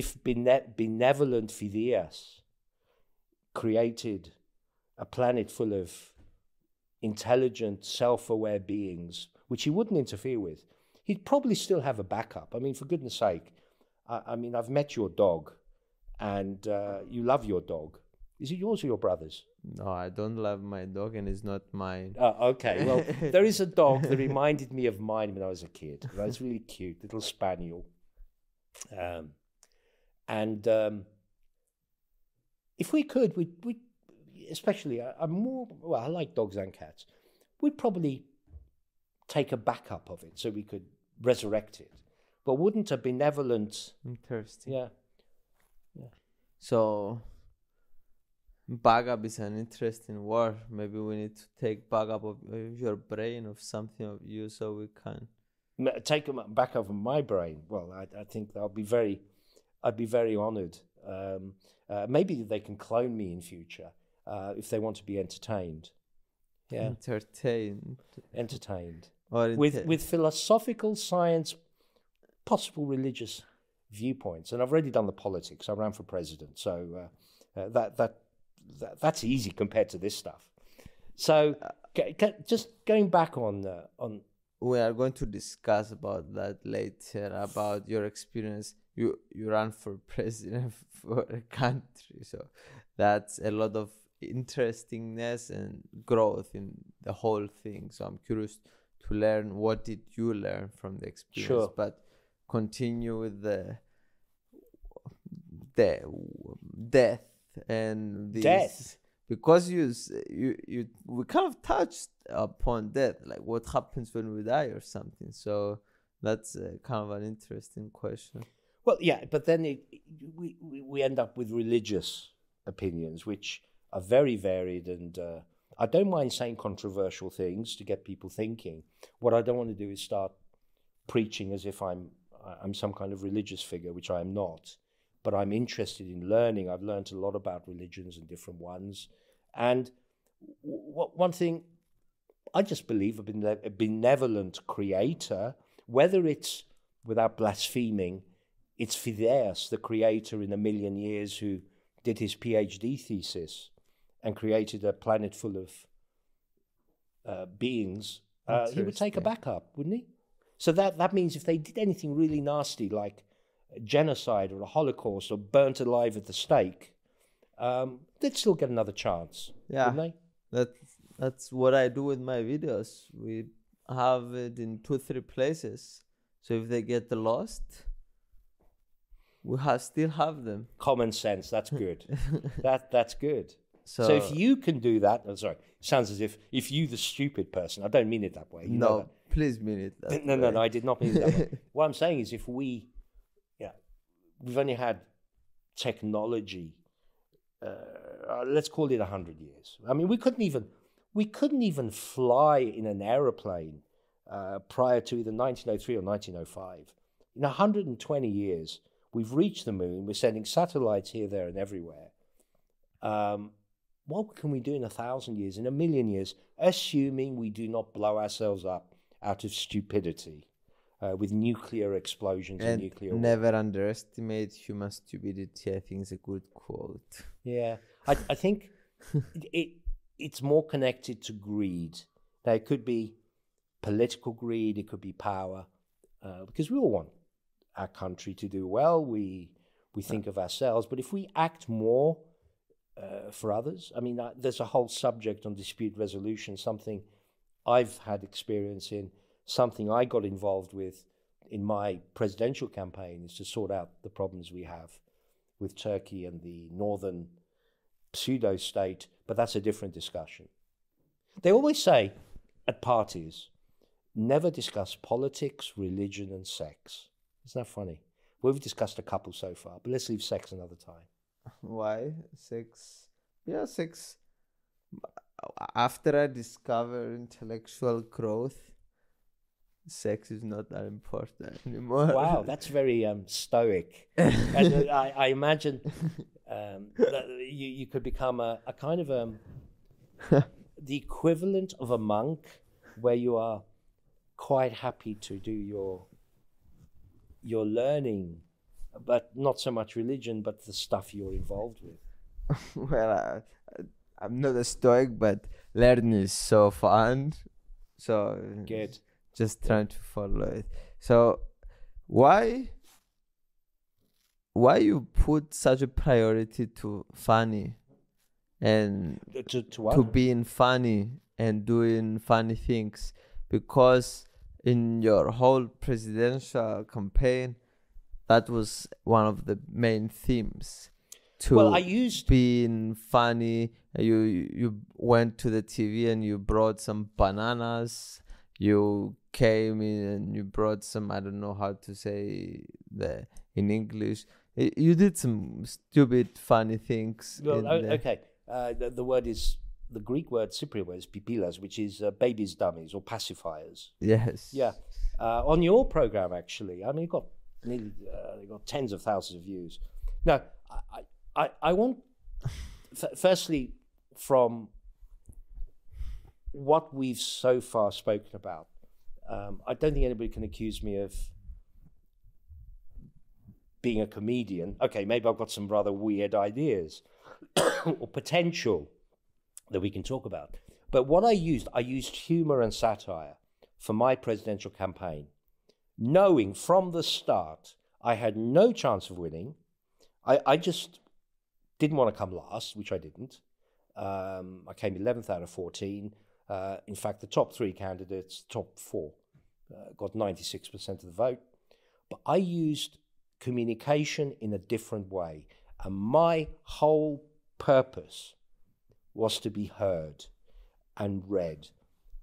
if benevolent Fidias created a planet full of intelligent, self-aware beings, which he wouldn't interfere with, he'd probably still have a backup. I mean, for goodness sake, I mean, I've met your dog, and you love your dog. Is it yours or your brother's? No, I don't love my dog, and it's not mine. Oh, okay. Well, there is a dog that reminded me of mine when I was a kid. That was really cute, little spaniel. If we could, we'd especially, well, I like dogs and cats. We'd probably take a backup of it so we could resurrect it. But wouldn't a benevolent... Interesting. Yeah. Yeah. So... backup is an interesting word. Maybe we need to take backup of your brain, of something of you, so we can take back up of my brain. Well, I think I'd be very honoured. Maybe they can clone me in future if they want to be entertained. Yeah, entertained, or with philosophical, science, possible religious viewpoints. And I've already done the politics. I ran for president, so that's easy compared to this stuff. So just going back on, we are going to discuss about that later, about your experience. You ran for president for a country, so that's a lot of interestingness and growth in the whole thing. So I'm curious to learn, what did you learn from the experience? Sure. But continue with the death. And this, death, because we kind of touched upon death, like what happens when we die or something. So that's kind of an interesting question. Well, yeah, but then we end up with religious opinions, which are very varied, and I don't mind saying controversial things to get people thinking. What I don't want to do is start preaching as if I'm some kind of religious figure, which I am not. But I'm interested in learning. I've learned a lot about religions and different ones. And one thing, I just believe a benevolent creator, whether it's, without blaspheming, it's Fidias, the creator in 1,000,000 years, who did his PhD thesis and created a planet full of beings, he would take a backup, wouldn't he? So that means if they did anything really nasty, like genocide or a Holocaust or burnt alive at the stake, they'd still get another chance. Yeah, wouldn't they? That's what I do with my videos. We have it in 2-3 places. So if they get lost, We still have them. Common sense. That's good. That's good. So if you can do that, I'm sorry. Sounds as if you, the stupid person. I don't mean it that way. You know that. Please mean it that way. No, I did not mean it that way. What I'm saying is, if we, we've only had technology. Let's call it 100 years. I mean, we couldn't even fly in an aeroplane prior to either 1903 or 1905. In 120 years, we've reached the moon. We're sending satellites here, there, and everywhere. What can we do in 1,000 years, in a million years, assuming we do not blow ourselves up out of stupidity with nuclear explosions and nuclear war? Never underestimate human stupidity, I think, is a good quote. Yeah, I think it's more connected to greed. Now, it could be political greed, it could be power, because we all want our country to do well. We think of ourselves, but if we act more for others. I mean, there's a whole subject on dispute resolution, something I've had experience in, something I got involved with in my presidential campaign, is to sort out the problems we have with Turkey and the northern pseudo-state, but that's a different discussion. They always say at parties, never discuss politics, religion, and sex. Isn't that funny? We've discussed a couple so far, but let's leave sex another time. Why? Sex. After I discover intellectual growth, sex is not that important anymore. Wow, that's very stoic. And I imagine that you could become a kind of the equivalent of a monk, where you are quite happy to do your learning, but not so much religion, but the stuff you're involved with. Well, I'm not a stoic, but learning is so fun. So good. Just trying to follow it. So why you put such a priority to funny and to being funny and doing funny things? Because in your whole presidential campaign, that was one of the main themes. Being funny. You went to the TV and you brought some bananas. You came in and you brought some, I don't know how to say that in English. You did some stupid, funny things. Well, okay. The word is, the Greek word, Cypriot word, is pipilas, which is babies' dummies or pacifiers. Yes. Yeah. On your program, actually. I mean, you've got... they got tens of thousands of views. Now, I want, firstly, from what we've so far spoken about, I don't think anybody can accuse me of being a comedian. Okay, maybe I've got some rather weird ideas or potential that we can talk about. But what I used humor and satire for my presidential campaign, knowing from the start I had no chance of winning. I just didn't want to come last, which I didn't. I came 11th out of 14. In fact, the top three candidates, top four, got 96% of the vote. But I used communication in a different way. And my whole purpose was to be heard and read.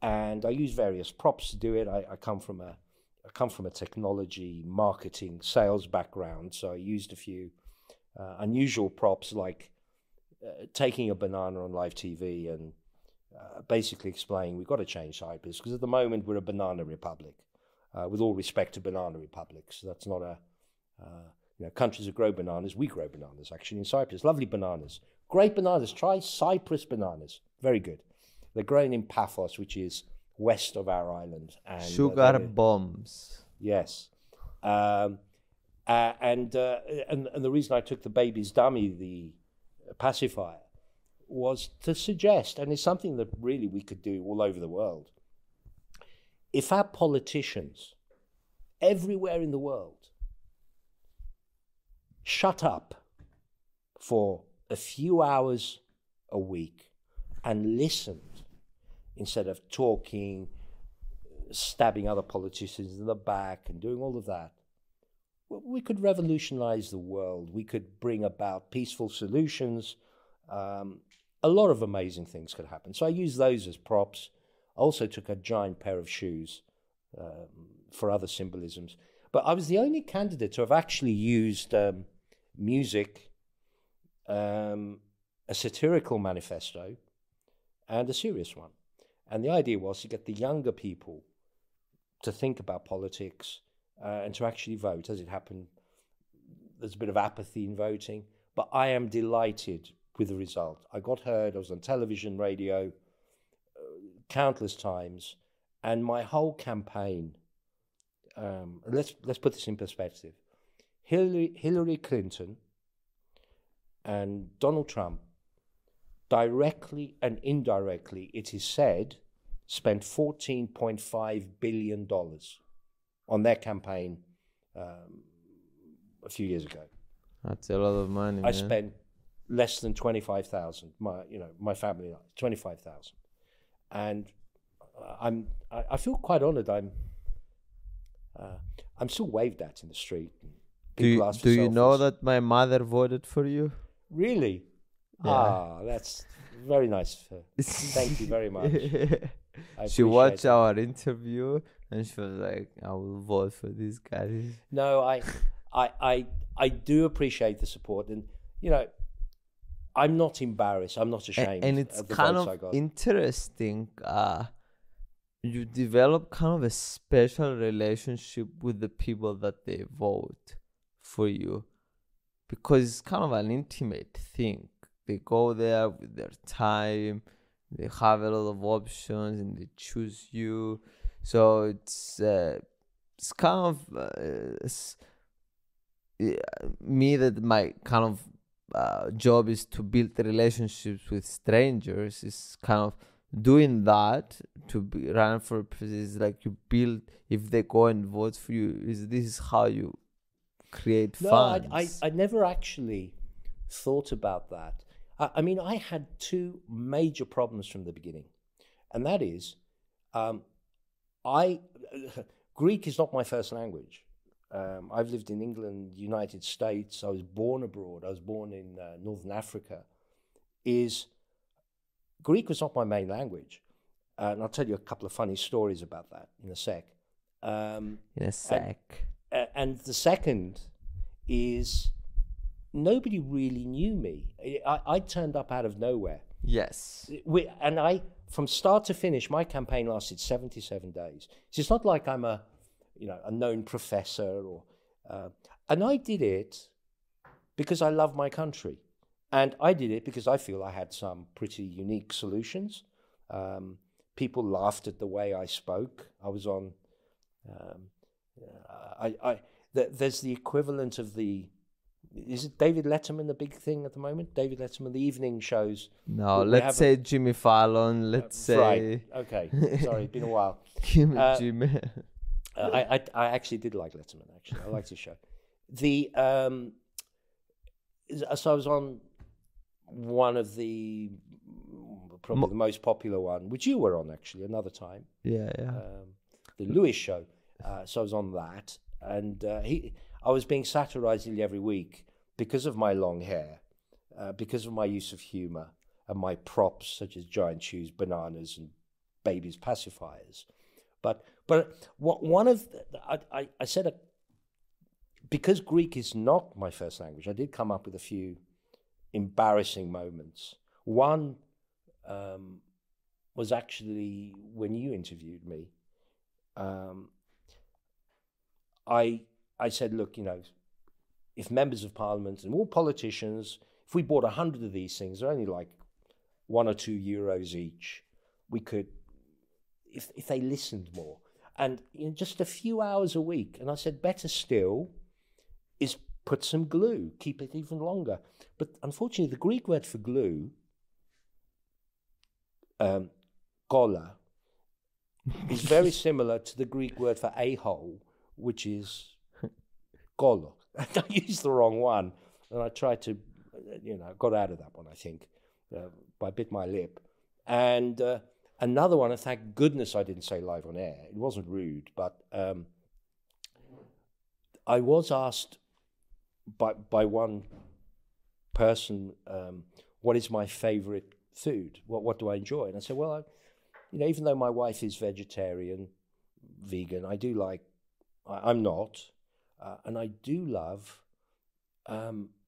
And I used various props to do it. I come from a technology, marketing, sales background, so I used a few unusual props, like taking a banana on live TV and basically explaining we've got to change Cyprus, because at the moment we're a banana republic, with all respect to banana republics. That's not a... countries that grow bananas, we grow bananas, actually, in Cyprus. Lovely bananas. Great bananas. Try Cyprus bananas. Very good. They're grown in Paphos, which is west of our island, and sugar bombs. Yes, and the reason I took the baby's dummy, the pacifier, was to suggest, and it's something that really we could do all over the world. If our politicians, everywhere in the world, shut up for a few hours a week and listen, instead of talking, stabbing other politicians in the back and doing all of that, we could revolutionize the world. We could bring about peaceful solutions. A lot of amazing things could happen. So I used those as props. I also took a giant pair of shoes for other symbolisms. But I was the only candidate to have actually used music, a satirical manifesto, and a serious one. And the idea was to get the younger people to think about politics and to actually vote. As it happened, there's a bit of apathy in voting, but I am delighted with the result. I got heard, I was on television, radio, countless times, and my whole campaign, let's put this in perspective. Hillary Clinton and Donald Trump, directly and indirectly, it is said, spent $14.5 billion on their campaign a few years ago. That's a lot of money. I spent less than 25,000. My family, 25,000, and I feel quite honoured. I'm still waved at in the street. Do you know that my mother voted for you? Really? Yeah. Ah, that's very nice of her. Thank you very much. She watched our interview and she was like, I will vote for these guys. No, I do appreciate the support, and I'm not embarrassed, I'm not ashamed. And it's of the kind of interesting. You develop kind of a special relationship with the people that they vote for you, because it's kind of an intimate thing. They go there with their time, they have a lot of options, and they choose you. So it's kind of me that my kind of job is to build relationships with strangers. Is kind of doing that to be run for president. Is like you build, if they go and vote for you, this is how you create fans. No, I never actually thought about that. I had two major problems from the beginning, and that is, Greek is not my first language. I've lived in England, United States. I was born abroad. I was born in Northern Africa. Greek was not my main language, and I'll tell you a couple of funny stories about that in a sec. And the second is, nobody really knew me. I turned up out of nowhere. Yes. From start to finish, my campaign lasted 77 days. So it's not like I'm a known professor and I did it because I love my country. And I did it because I feel I had some pretty unique solutions. People laughed at the way I spoke. I was on, there's the equivalent of is it David Letterman, the big thing at the moment? David Letterman, the evening shows. No, let's say Jimmy Fallon. Let's say. Right. Okay. Sorry, been a while. Jimmy. I actually did like Letterman. Actually, I liked his show. So I was on one of the probably the most popular one, which you were on actually another time. Yeah, yeah. The Lewis show. So I was on that, and I was being satirized nearly every week because of my long hair, because of my use of humor and my props such as giant shoes, bananas, and babies' pacifiers. But one of I said, because Greek is not my first language, I did come up with a few embarrassing moments. One was actually when you interviewed me. I said, look, if members of parliament and all politicians, if we bought 100 of these things, they're only like €1 or €2 each. We could, if they listened more, and in just a few hours a week. And I said, better still is put some glue, keep it even longer. But unfortunately, the Greek word for glue, kola, is very similar to the Greek word for a-hole, which is kolo. I used the wrong one, and I tried to, got out of that one, I think, but I bit my lip. And another one, and thank goodness I didn't say live on air. It wasn't rude, but I was asked by one person, what is my favorite food? What do I enjoy? And I said, well, you know, even though my wife is vegetarian, vegan, I do like, I'm not, and I do love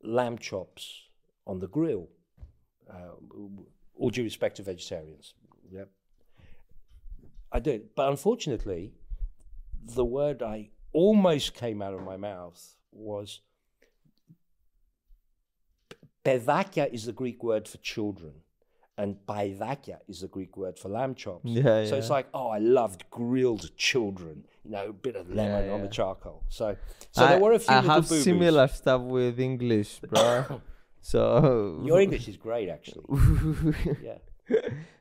lamb chops on the grill. All due respect to vegetarians, yeah, I do. But unfortunately, the word I almost came out of my mouth was pedakia is the Greek word for children, and paidakia is the Greek word for lamb chops. Yeah, so it's like, oh, I loved grilled children. You know, a bit of lemon on the charcoal. So there were a few little boo-boos. I have similar stuff with English, bro. So your English is great, actually. Yeah.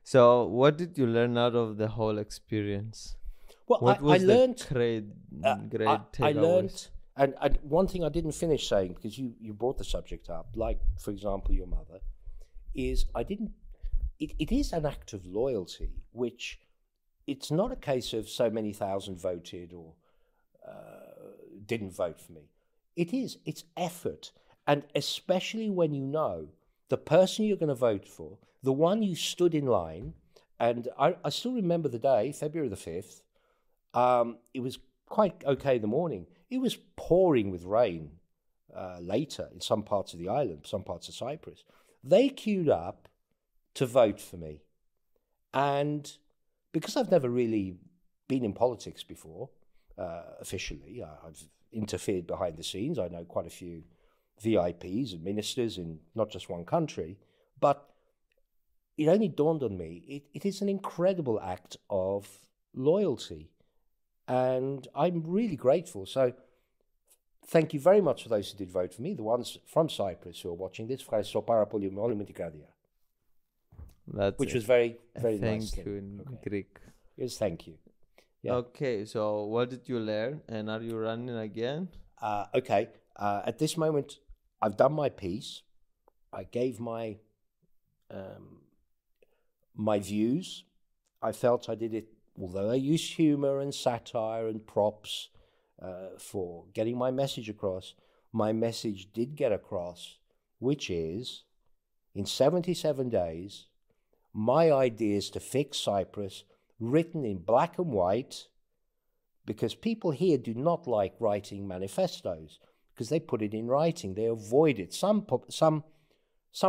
So what did you learn out of the whole experience? Well, I learned, and one thing I didn't finish saying, because you brought the subject up, like, for example, your mother, is I didn't, it is an act of loyalty, which it's not a case of so many thousand voted or didn't vote for me. It's effort. And especially when you know the person you're going to vote for, the one you stood in line, and I still remember the day, February the 5th, it was quite okay in the morning. It was pouring with rain later in some parts of the island, some parts of Cyprus. They queued up to vote for me. And because I've never really been in politics before, officially, I've interfered behind the scenes. I know quite a few VIPs and ministers in not just one country, but it only dawned on me, it is an incredible act of loyalty, and I'm really grateful. So thank you very much for those who did vote for me, the ones from Cyprus who are watching this, which was very, very nice. Thank you in Greek. Yes, thank you. Yeah. Okay, so what did you learn, and are you running again? Okay. At this moment, I've done my piece. I gave my my views. I felt I did it, although I used humor and satire and props for getting my message across. My message did get across, which is, in 77 days, my ideas to fix Cyprus, written in black and white, because people here do not like writing manifestos, because they put it in writing. They avoid it. Some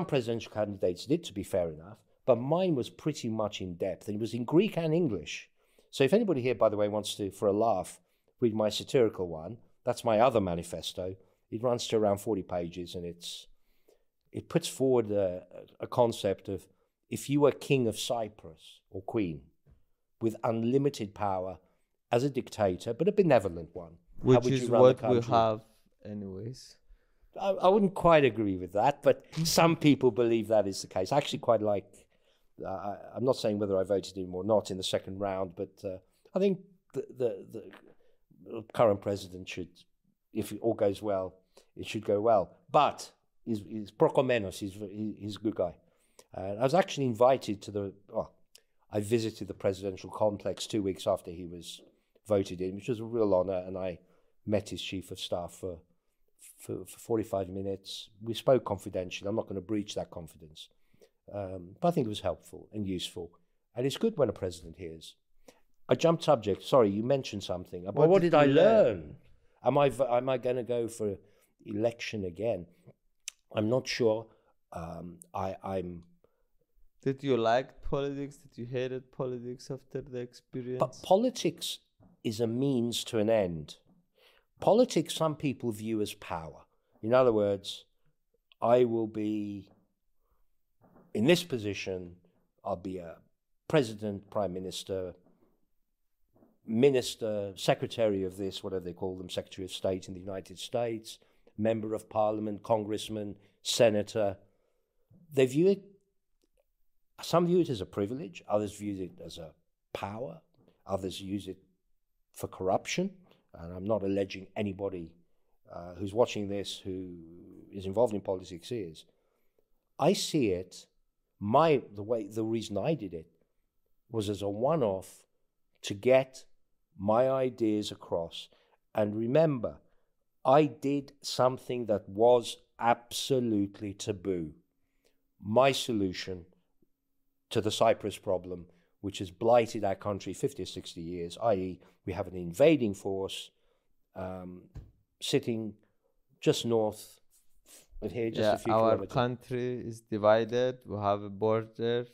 presidential candidates did, to be fair enough, but mine was pretty much in depth, and it was in Greek and English. So if anybody here, by the way, wants to, for a laugh, read my satirical one, that's my other manifesto. It runs to around 40 pages, and it puts forward a concept of, if you were king of Cyprus, or queen, with unlimited power as a dictator, but a benevolent one, how would you run the country? Which is what we have. Anyways, I wouldn't quite agree with that, but some people believe that is the case. I actually quite like, I'm not saying whether I voted him or not in the second round, but I think the current president should, if it all goes well, it should go well. But Prokomenos, he's a good guy. I was actually invited to I visited the presidential complex 2 weeks after he was voted in, which was a real honor, and I met his chief of staff for 45 minutes. We spoke confidentially. I'm not going to breach that confidence. But I think it was helpful and useful. And it's good when a president hears. I jumped subject. Sorry, you mentioned something. Well, what did I learn? Am I going to go for election again? I'm not sure. Did you like politics? Did you hate politics after the experience? But politics is a means to an end. Politics, some people view as power. In other words, I will be in this position, I'll be a president, prime minister, secretary of this, whatever they call them, secretary of state in the United States, member of parliament, congressman, senator. They view it, some view it as a privilege, others view it as a power, others use it for corruption. And I'm not alleging anybody who's watching this who is involved in politics is. I see it, the reason I did it was as a one-off to get my ideas across. And remember, I did something that was absolutely taboo. My solution to the Cyprus problem, which has blighted our country 50 or 60 years, i.e. we have an invading force sitting just north of here, just a few kilometers. Our country is divided, we have a border,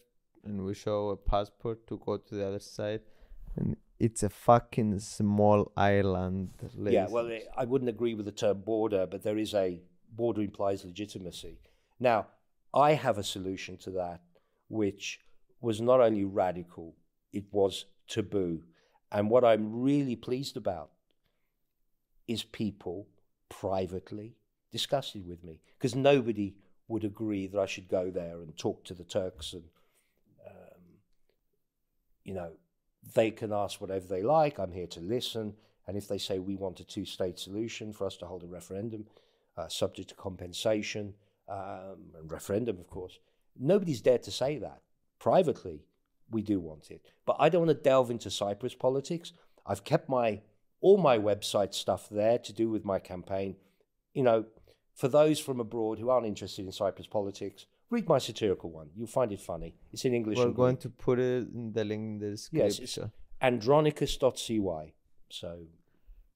and we show a passport to go to the other side. And it's a fucking small island. Yeah, well, I wouldn't agree with the term border, but there is a border implies legitimacy. Now, I have a solution to that, which was not only radical, it was taboo. And what I'm really pleased about is people privately discussing with me, because nobody would agree that I should go there and talk to the Turks and, you know, they can ask whatever they like. I'm here to listen. And if they say we want a two-state solution for us to hold a referendum, subject to compensation and referendum, of course, nobody's dared to say that. Privately, we do want it. But I don't want to delve into Cyprus politics. I've kept all my website stuff there to do with my campaign. You know, for those from abroad who aren't interested in Cyprus politics, read my satirical one. You'll find it funny. It's in English. We're going to put it in the link in the description. Yes, Andronicos.cy.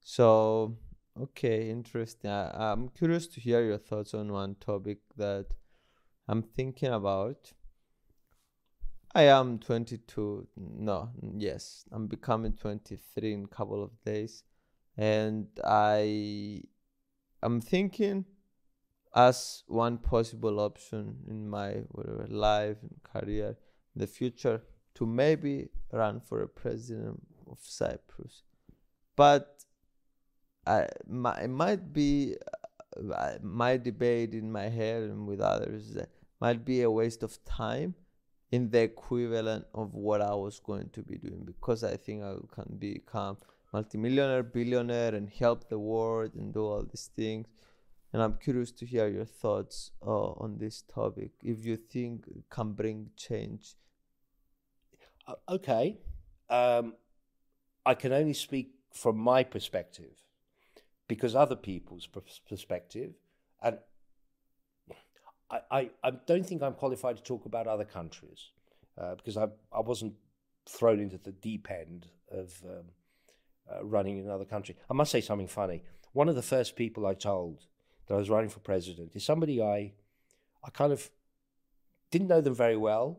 So, okay, interesting. I'm curious to hear your thoughts on one topic that I'm thinking about. I am 22. No, yes, I'm becoming 23 in a couple of days. And I'm thinking, as one possible option in my whatever life and career in the future, to maybe run for a president of Cyprus. But my debate in my head and with others might be a waste of time in the equivalent of what I was going to be doing, because I think I can become multimillionaire, billionaire, and help the world and do all these things. And I'm curious to hear your thoughts on this topic, if you think it can bring change. Okay. I can only speak from my perspective, because other people's perspective, and I don't think I'm qualified to talk about other countries, because I wasn't thrown into the deep end of running in another country. I must say something funny. One of the first people I told that I was running for president is somebody I kind of didn't know them very well.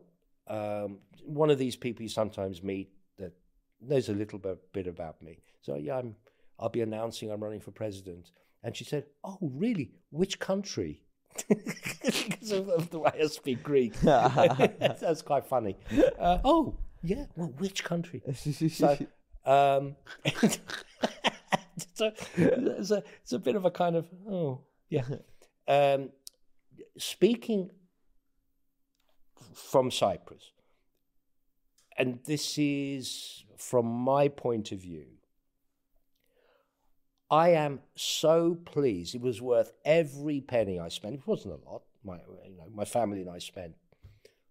One of these people you sometimes meet that knows a little bit about me. So yeah, I'll be announcing I'm running for president. And she said, "Oh, really? Which country?" Because of the way I speak Greek. That's quite funny. Oh, yeah, well, which country? It's a bit of a kind of, oh, yeah. Speaking from Cyprus, and this is from my point of view, I am so pleased. It was worth every penny I spent. It wasn't a lot. My family and I spent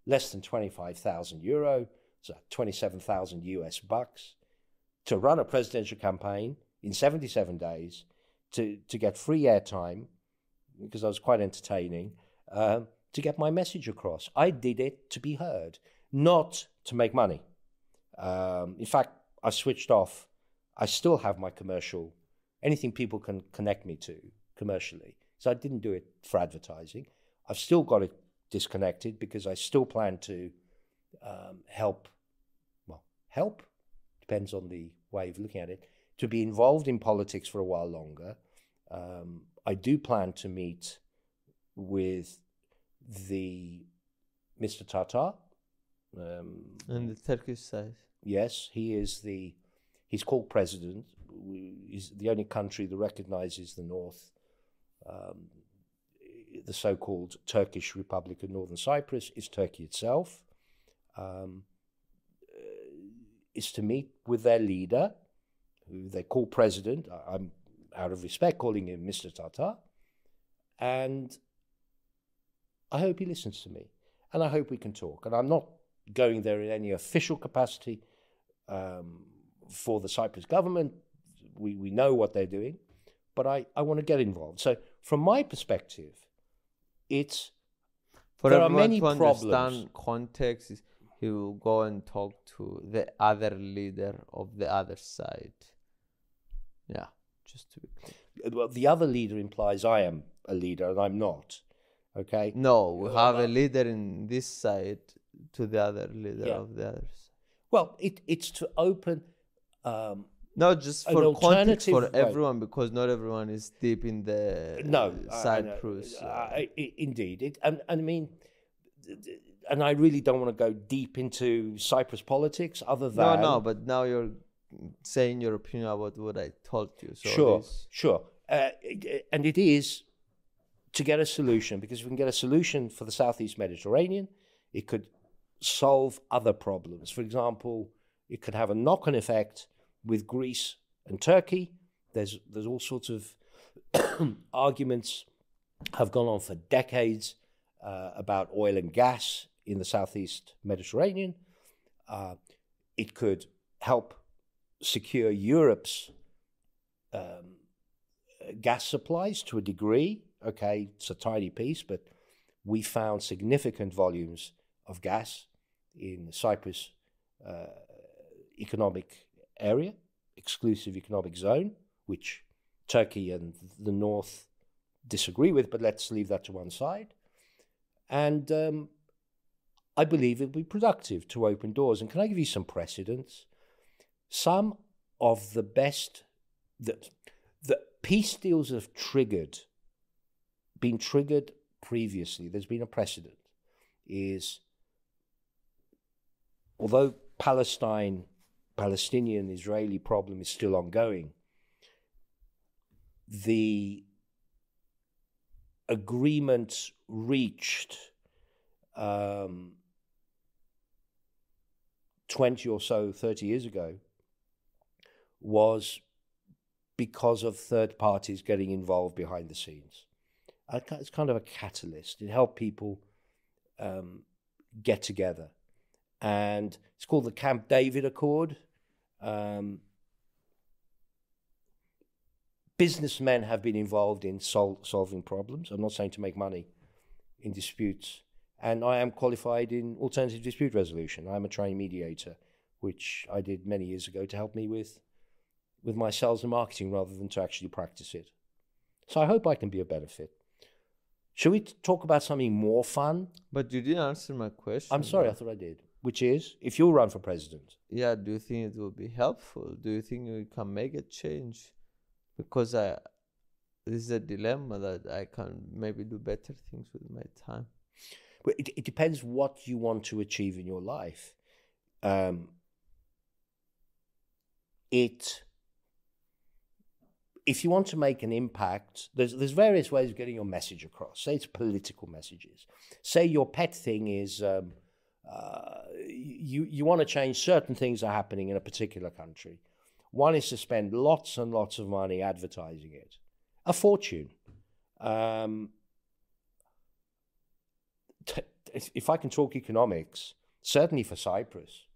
less than 25,000 euro, so 27,000 US bucks, to run a presidential campaign in 77 days, to get free airtime, because I was quite entertaining, to get my message across. I did it to be heard, not to make money. In fact, I switched off. I still have my commercial, anything people can connect me to commercially. So I didn't do it for advertising. I've still got it disconnected because I still plan to help, depends on the way of looking at it, to be involved in politics for a while longer. I do plan to meet with Mr. Tatar. And the Turkish side. Yes, he's called president. He's the only country that recognizes the North, the so-called Turkish Republic of Northern Cyprus, is Turkey itself. Is to meet with their leader, who they call president. I'm out of respect calling him Mr. Tatar. And I hope he listens to me. And I hope we can talk. And I'm not going there in any official capacity for the Cyprus government. We know what they're doing. but I want to get involved. So from my perspective, it's for there are many to problems. Understand context is he will go and talk to the other leader of the other side. Yeah, just to be clear. Well, the other leader implies I am a leader and I'm not. Okay. No, we have a leader in this side to the other leader of the other side. Well, it's to open. No, just for context for everyone, because not everyone is deep in the Cyprus. Indeed, and I mean, and I really don't want to go deep into Cyprus politics, other than no. But now you're saying your opinion about what I told you. So sure. And it is to get a solution, because if we can get a solution for the Southeast Mediterranean, it could solve other problems. For example, it could have a knock-on effect with Greece and Turkey. There's all sorts of arguments have gone on for decades about oil and gas in the Southeast Mediterranean. It could help secure Europe's gas supplies to a degree. Okay, it's a tiny piece, but we found significant volumes of gas in the Cyprus economic area, exclusive economic zone, which Turkey and the North disagree with, but let's leave that to one side. And I believe it would be productive to open doors. And can I give you some precedents? Some of the best, the peace deals have been triggered previously. There's been a precedent, is although Palestinian-Israeli problem is still ongoing, the agreement reached 20 or so, 30 years ago, was because of third parties getting involved behind the scenes. It's kind of a catalyst. It helped people get together. And it's called the Camp David Accord. Businessmen have been involved in solving problems. I'm not saying to make money in disputes. And I am qualified in alternative dispute resolution. I'm a trained mediator, which I did many years ago to help me with my sales and marketing rather than to actually practice it. So I hope I can be a benefit. Should we talk about something more fun? But you didn't answer my question. I'm sorry, I thought I did. Which is, if you run for president. Yeah, do you think it will be helpful? Do you think you can make a change? Because this is a dilemma that I can maybe do better things with my time. But it depends what you want to achieve in your life. If you want to make an impact, there's various ways of getting your message across. Say it's political messages. Say your pet thing is you want to change certain things that are happening in a particular country. One is to spend lots and lots of money advertising it. A fortune. If I can talk economics, certainly for Cyprus,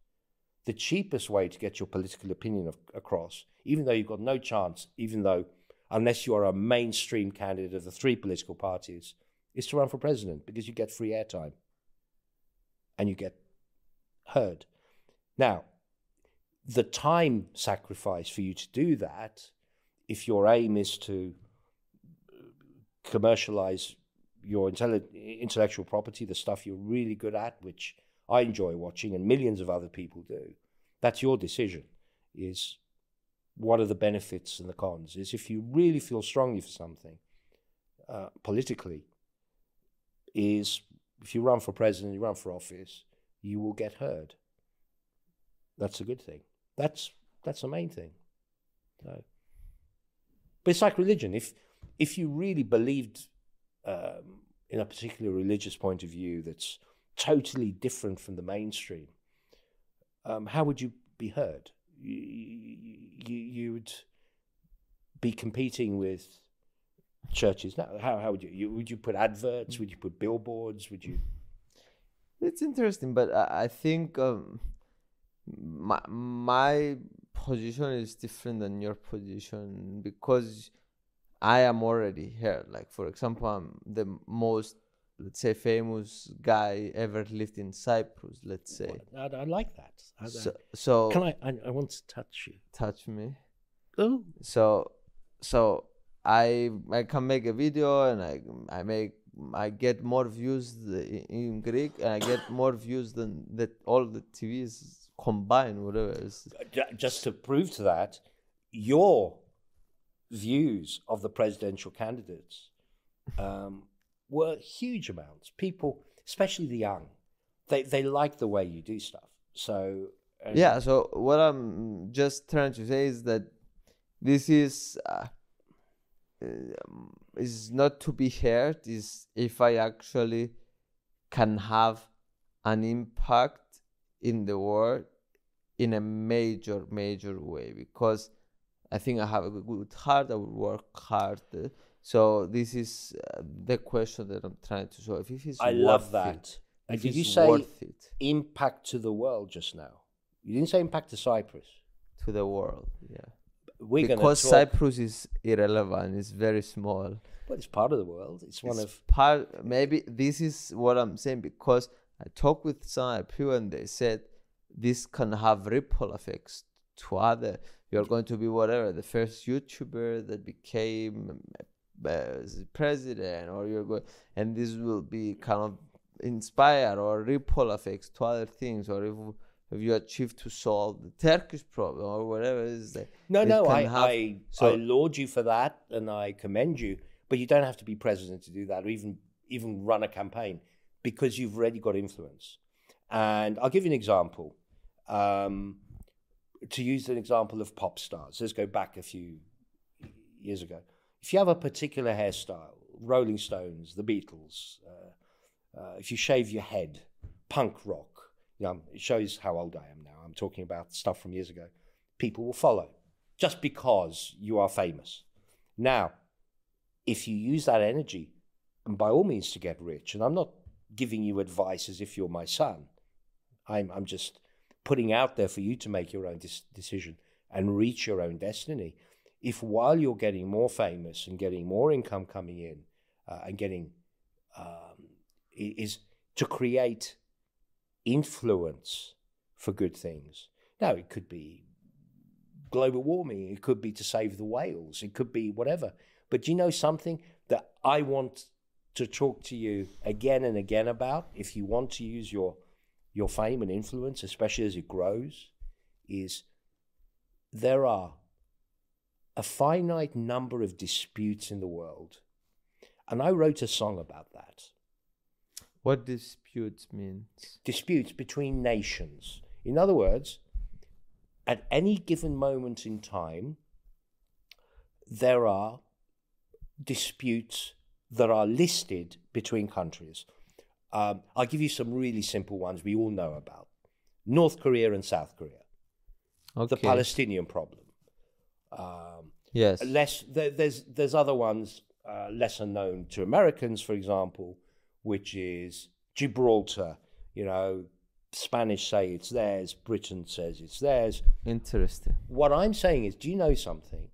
the cheapest way to get your political opinion across, even though you've got no chance, unless you are a mainstream candidate of the three political parties, is to run for president, because you get free airtime and you get heard. Now, the time sacrifice for you to do that, if your aim is to commercialize your intellectual property, the stuff you're really good at, which I enjoy watching and millions of other people do, that's your decision. Is what are the benefits and the cons? Is if you really feel strongly for something politically, is if you run for president, you run for office, you will get heard. That's a good thing. That's the main thing. So, but it's like religion. If you really believed in a particular religious point of view that's totally different from the mainstream, how would you be heard? You would be competing with churches. Now, how would you? Would you put adverts? Would you put billboards? Would you? It's interesting, but I think my position is different than your position, because I am already here. Like, for example, I'm the most, let's say, famous guy ever lived in Cyprus, let's say. I like that. So can I want to touch you. Touch me. Oh. So I can make a video, and I get more views in Greek, and I get more views than that all the TVs combined, whatever. Just to prove to that, your views of the presidential candidates were huge amounts. People, especially the young, they like the way you do stuff. So yeah. So what I'm just trying to say is that this is not to be heard. Is if I actually can have an impact in the world in a major, major way, because I think I have a good heart. I will work hard. So this is the question that I'm trying to solve. If it's I worth love that. It, and did you say impact to the world just now? You didn't say impact to Cyprus. To the world, yeah. Because Cyprus is irrelevant, it's very small. But it's part of the world. Maybe this is what I'm saying, because I talked with some people and they said this can have ripple effects to other. You're going to be whatever, the first YouTuber that became president, or you're going, and this will be kind of inspire or ripple effects to other things, or if you achieve to solve the Turkish problem or whatever it is. I laud you for that, and I commend you, but you don't have to be president to do that, or even run a campaign, because you've already got influence. And I'll give you an example. To use an example of pop stars, let's go back a few years ago. If you have a particular hairstyle, Rolling Stones, The Beatles, if you shave your head, punk rock, it shows how old I am now. I'm talking about stuff from years ago. People will follow just because you are famous. Now, if you use that energy, and by all means to get rich, and I'm not giving you advice as if you're my son. I'm just putting out there for you to make your own decision and reach your own destiny. If while you're getting more famous and getting more income coming in and getting is to create influence for good things. Now, it could be global warming, it could be to save the whales, it could be whatever. But you know something that I want to talk to you again and again about, if you want to use your fame and influence, especially as it grows, is there are a finite number of disputes in the world. And I wrote a song about that. What disputes means? Disputes between nations. In other words, at any given moment in time, there are disputes that are listed between countries. I'll give you some really simple ones we all know about. North Korea and South Korea. Okay. The Palestinian problem. Yes. There's other ones lesser known to Americans, for example, which is Gibraltar. Spanish say it's theirs, Britain says it's theirs. Interesting. What I'm saying is, do you know something?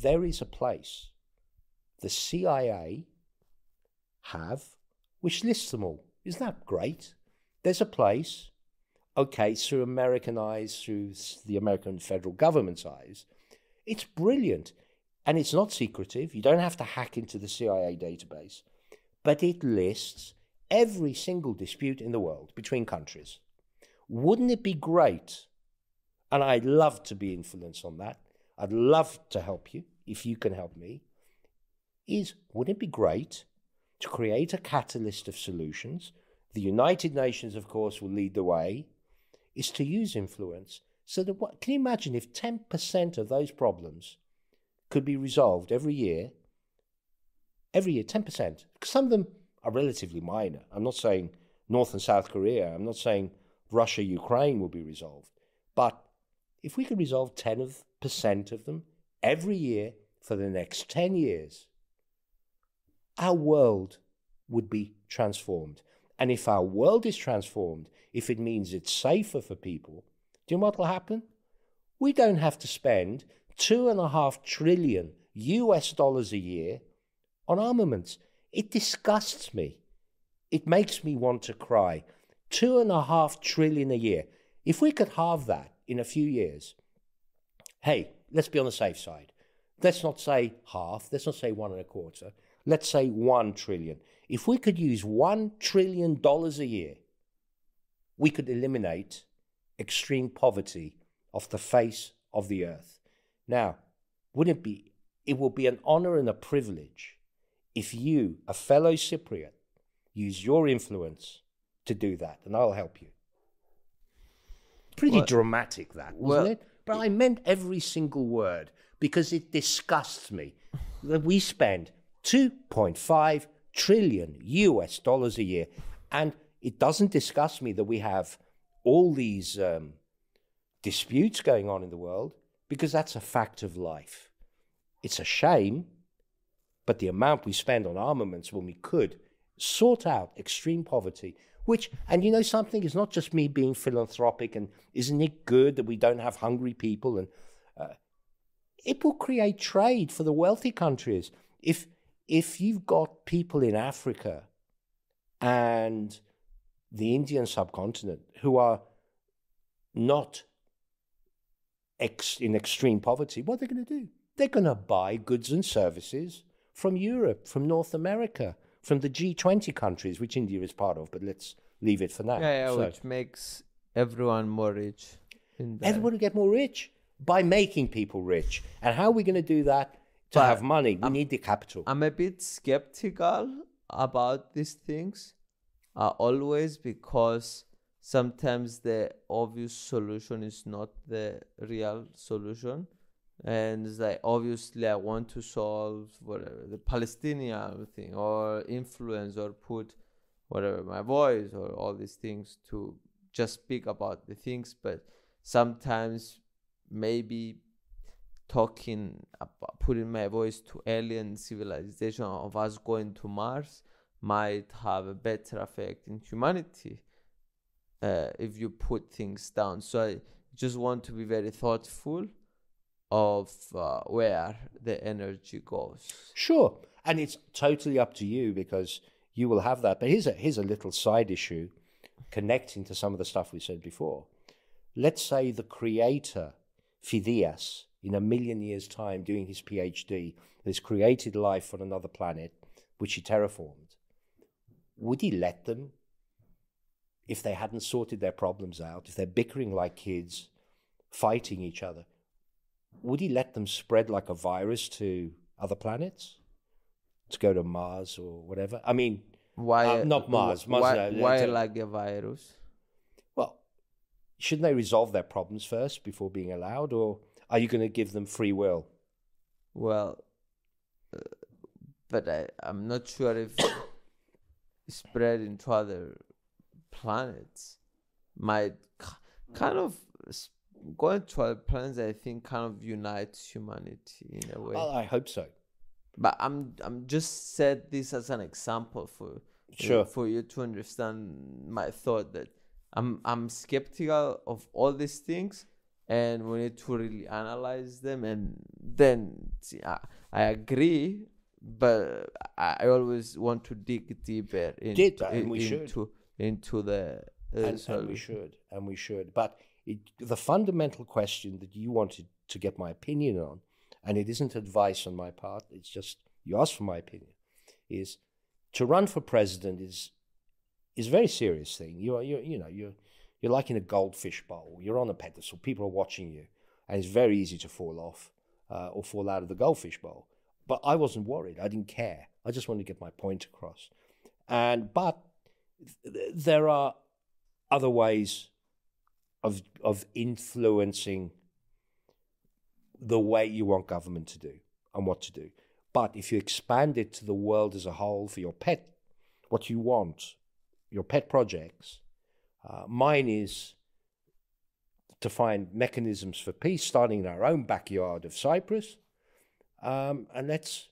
There is a place the CIA have, which lists them all. Isn't that great? There's a place, okay, through American eyes, through the American federal government's eyes, it's brilliant. And it's not secretive. You don't have to hack into the CIA database. But it lists every single dispute in the world between countries. Wouldn't it be great? And I'd love to be influenced on that. I'd love to help you, if you can help me. Wouldn't it be great to create a catalyst of solutions? The United Nations, of course, will lead the way, is to use influence. So that can you imagine if 10% of those problems could be resolved every year? Every year, 10%. Some of them are relatively minor. I'm not saying North and South Korea. I'm not saying Russia, Ukraine will be resolved. But if we could resolve 10% of them every year for the next 10 years, our world would be transformed. And if our world is transformed, if it means it's safer for people, do you know what will happen? We don't have to spend $2.5 trillion US dollars a year on armaments. It disgusts me. It makes me want to cry. $2.5 trillion a year. If we could halve that in a few years, hey, let's be on the safe side. Let's not say half. Let's not say 1.25. Let's say $1 trillion. If we could use $1 trillion a year, we could eliminate extreme poverty off the face of the earth. Now, wouldn't it be? It will be an honor and a privilege if you, a fellow Cypriot, use your influence to do that, and I'll help you. Pretty dramatic that, wasn't it? But I meant every single word because it disgusts me that we spend $2.5 trillion US dollars a year, and it doesn't disgust me that we have all these disputes going on in the world, because that's a fact of life. It's a shame, but the amount we spend on armaments when we could sort out extreme poverty, which, and you know something, it's not just me being philanthropic and isn't it good that we don't have hungry people, and it will create trade for the wealthy countries. If you've got people in Africa and the Indian subcontinent who are not in extreme poverty, what are they going to do? They're going to buy goods and services from Europe, from North America, from the G20 countries, which India is part of, but let's leave it for now. Yeah, so, which makes everyone more rich. Everyone will get more rich by making people rich. And how are we going to do that? To have money, we need the capital. I'm a bit skeptical about these things, always, because sometimes the obvious solution is not the real solution. And it's like, obviously, I want to solve whatever, the Palestinian thing, or influence, or put whatever, my voice, or all these things to just speak about the things. But sometimes maybe talking about putting my voice to alien civilization, of us going to Mars, might have a better effect in humanity if you put things down. So I just want to be very thoughtful of where the energy goes. Sure, and it's totally up to you, because you will have that. But here's a little side issue connecting to some of the stuff we said before. Let's say the creator, Fidias, in 1,000,000 years' time, doing his PhD, has created life on another planet, which he terraformed. Would he let them, if they hadn't sorted their problems out, if they're bickering like kids, fighting each other, would he let them spread like a virus to other planets, to go to Mars or whatever? I mean, why not Mars? Why like a virus? Well, shouldn't they resolve their problems first before being allowed, or are you going to give them free will? Well, but I'm not sure if spread into other planets might kind of going to other planets. I think kind of unites humanity in a way. Well, I hope so. But I'm just said this as an example for you to understand my thought, that I'm skeptical of all these things. And we need to really analyze them, and then see, I agree, but I always want to dig deeper into the and we should. But the fundamental question that you wanted to get my opinion on, and it isn't advice on my part; it's just you asked for my opinion. Is to run for president is a very serious thing. You're like in a goldfish bowl. You're on a pedestal. People are watching you. And it's very easy to fall off or fall out of the goldfish bowl. But I wasn't worried. I didn't care. I just wanted to get my point across. But there are other ways of influencing the way you want government to do and what to do. But if you expand it to the world as a whole for your pet, what you want, your pet projects, mine is to find mechanisms for peace, starting in our own backyard of Cyprus, and let's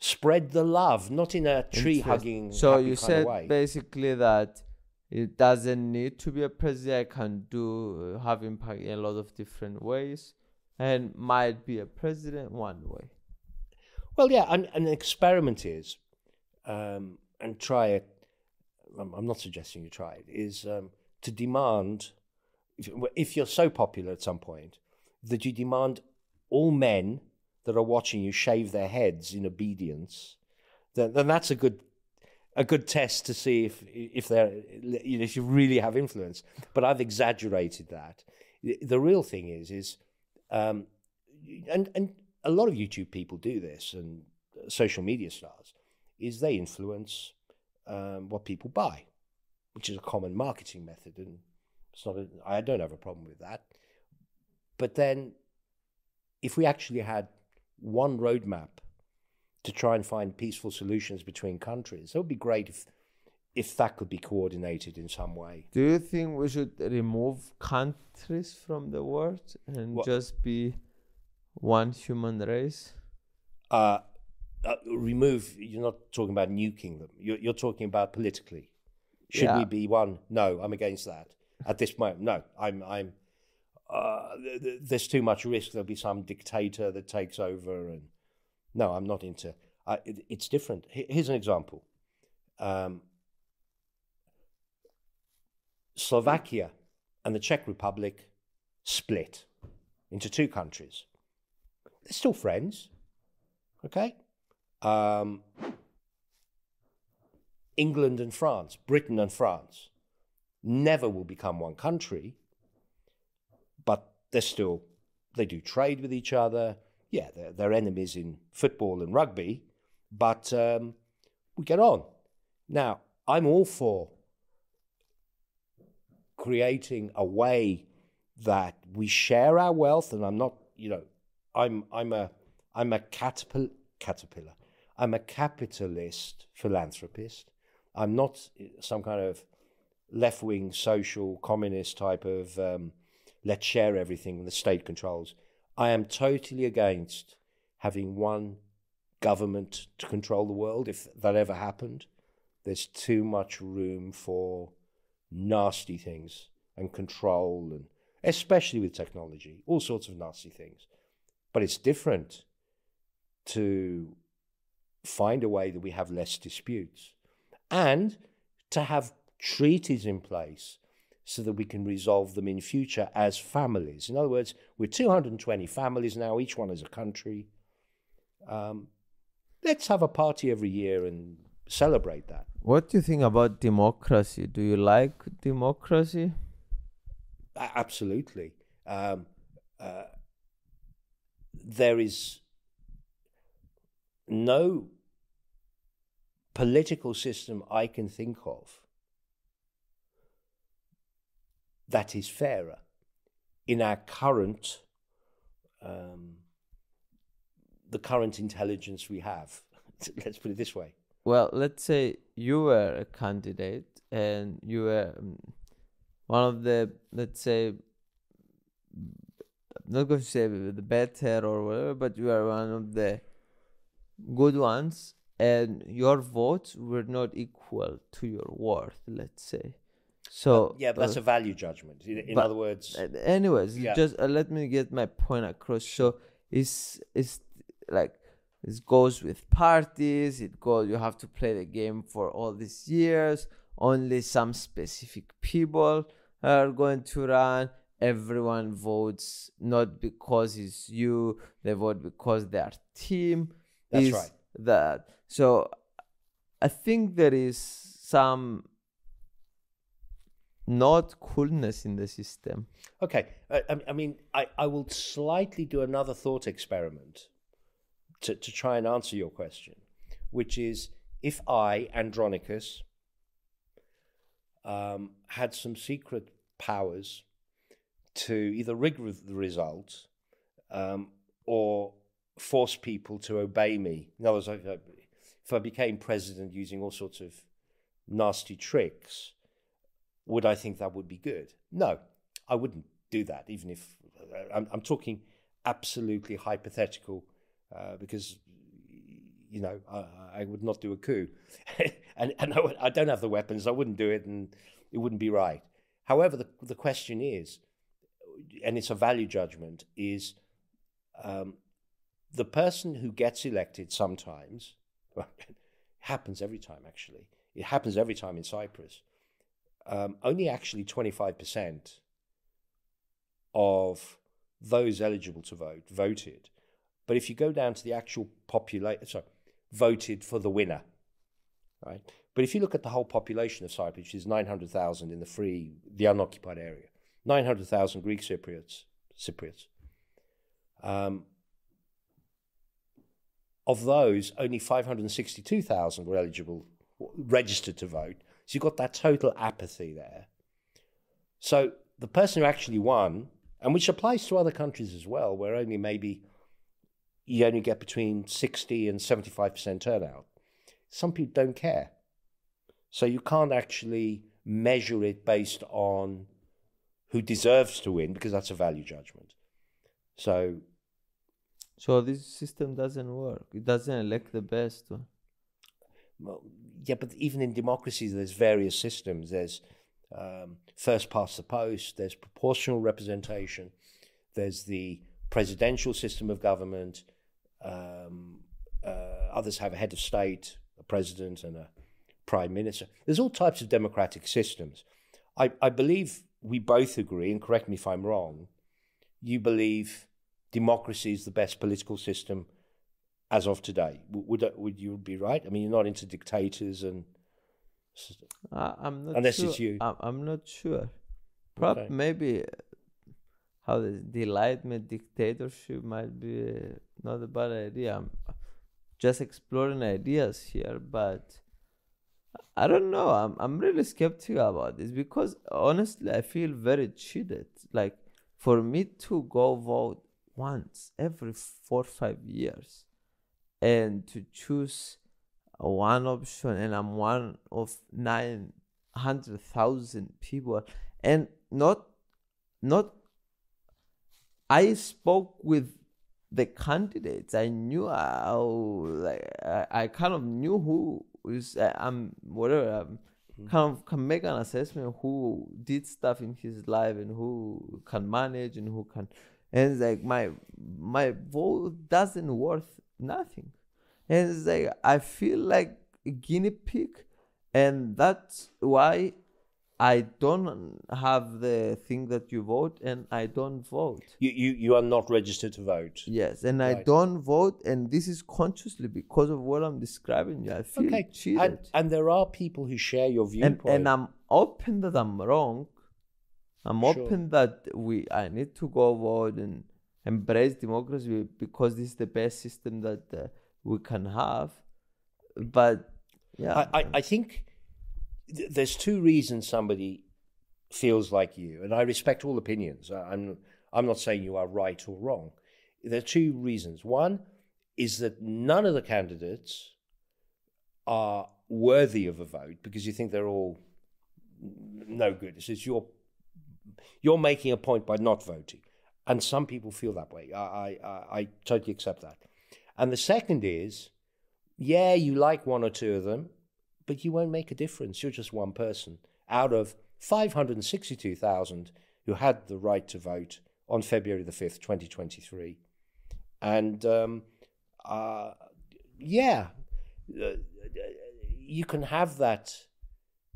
spread the love, not in a tree-hugging so you said way. Basically that it doesn't need to be a president. I can do have impact in a lot of different ways, and might be a president one way. Well, yeah, and experiment is, and try it, I'm not suggesting you try it, is to demand, if you're so popular at some point, that you demand all men that are watching you shave their heads in obedience, then that's a good test to see if you really have influence. But I've exaggerated that. The real thing is and a lot of YouTube people do this, and social media stars, is they influence what people buy, which is a common marketing method, and it's not. I don't have a problem with that. But then, if we actually had one roadmap to try and find peaceful solutions between countries, it would be great if that could be coordinated in some way. Do you think we should remove countries from the world and just be one human race? Remove, you're not talking about nuking them. You're talking about politically. Should we be one? No, I'm against that. At this moment, no. There's too much risk. There'll be some dictator that takes over, and no, I'm not into. It's different. Here's an example. Slovakia and the Czech Republic split into two countries. They're still friends, okay? England and France, Britain and France, never will become one country, but they do trade with each other. Yeah, they're enemies in football and rugby, but we get on. Now, I'm all for creating a way that we share our wealth, and I'm not, I'm a capitalist philanthropist. I'm not some kind of left-wing social communist type of let's share everything the state controls. I am totally against having one government to control the world. If that ever happened, there's too much room for nasty things and control, and especially with technology, all sorts of nasty things. But it's different to find a way that we have less disputes and to have treaties in place so that we can resolve them in future as families. In other words, we're 220 families now, each one is a country. Let's have a party every year and celebrate that. What do you think about democracy? Do you like democracy? Absolutely. There is no political system I can think of that is fairer in our current, the current intelligence we have. Let's put it this way. Well, let's say you were a candidate and you were one of the, let's say, I'm not going to say the better or whatever, but you are one of the good ones, and your votes were not equal to your worth, let's say. So yeah, but that's a value judgment. In other words, anyways, just let me get my point across. So it's like this goes with parties. It goes. You have to play the game for all these years. Only some specific people are going to run. Everyone votes not because it's you. They vote because their team. That's right. That. So I think there is some not coolness in the system. Okay. I will slightly do another thought experiment to try and answer your question, which is if I, Andronicus, had some secret powers to either rig the result or force people to obey me. In other words, if I became president using all sorts of nasty tricks, would I think that would be good? No, I wouldn't do that, even if I'm talking absolutely hypothetical, because, I would not do a coup. and I don't have the weapons, I wouldn't do it, and it wouldn't be right. However, the question is, and it's a value judgment, is the person who gets elected sometimes, well, it happens every time actually, it happens every time in Cyprus, only actually 25% of those eligible to vote voted. But if you go down to the actual population, sorry, voted for the winner, right? But if you look at the whole population of Cyprus, which is 900,000 in the free, the unoccupied area, 900,000 Greek Cypriots. Of those, only 562,000 were eligible, registered to vote. So you've got that total apathy there. So the person who actually won, and which applies to other countries as well, where only maybe you only get between 60 and 75% turnout, some people don't care. So you can't actually measure it based on who deserves to win, because that's a value judgment. So this system doesn't work. It doesn't elect the best one. Well, yeah, but even in democracies, there's various systems. There's first past the post, there's proportional representation, there's the presidential system of government, others have a head of state, a president and a prime minister. There's all types of democratic systems. I believe we both agree, and correct me if I'm wrong, you believe democracy is the best political system as of today. Would you be right? I mean, you're not into dictators and... I'm not unless sure. It's you. I'm not sure. Probably, okay. Maybe how the enlightenment dictatorship might be not a bad idea. I'm just exploring ideas here, but I don't know. I'm really skeptical about this because honestly, I feel very cheated. Like, for me to go vote once every 4 or 5 years and to choose one option, and I'm one of 900,000 people, and not I spoke with the candidates. I knew I kind of knew who is kind of can make an assessment who did stuff in his life and who can manage and who can, and it's like my vote doesn't worth nothing. And it's like, I feel like a guinea pig, and that's why I don't have the thing that you vote, and I don't vote. You are not registered to vote. Yes, and right. I don't vote, and this is consciously because of what I'm describing you. I feel cheated. And there are people who share your viewpoint. And I'm open that I'm wrong. I'm sure. Open that I need to go vote and embrace democracy because this is the best system that... we can have, but yeah. I think there's two reasons somebody feels like you, and I respect all opinions. I'm not saying you are right or wrong. There are two reasons. One is that none of the candidates are worthy of a vote because you think they're all no good. It's you're making a point by not voting, and some people feel that way. I totally accept that. And the second is, yeah, you like one or two of them, but you won't make a difference. You're just one person out of 562,000 who had the right to vote on February the 5th, 2023. And you can have that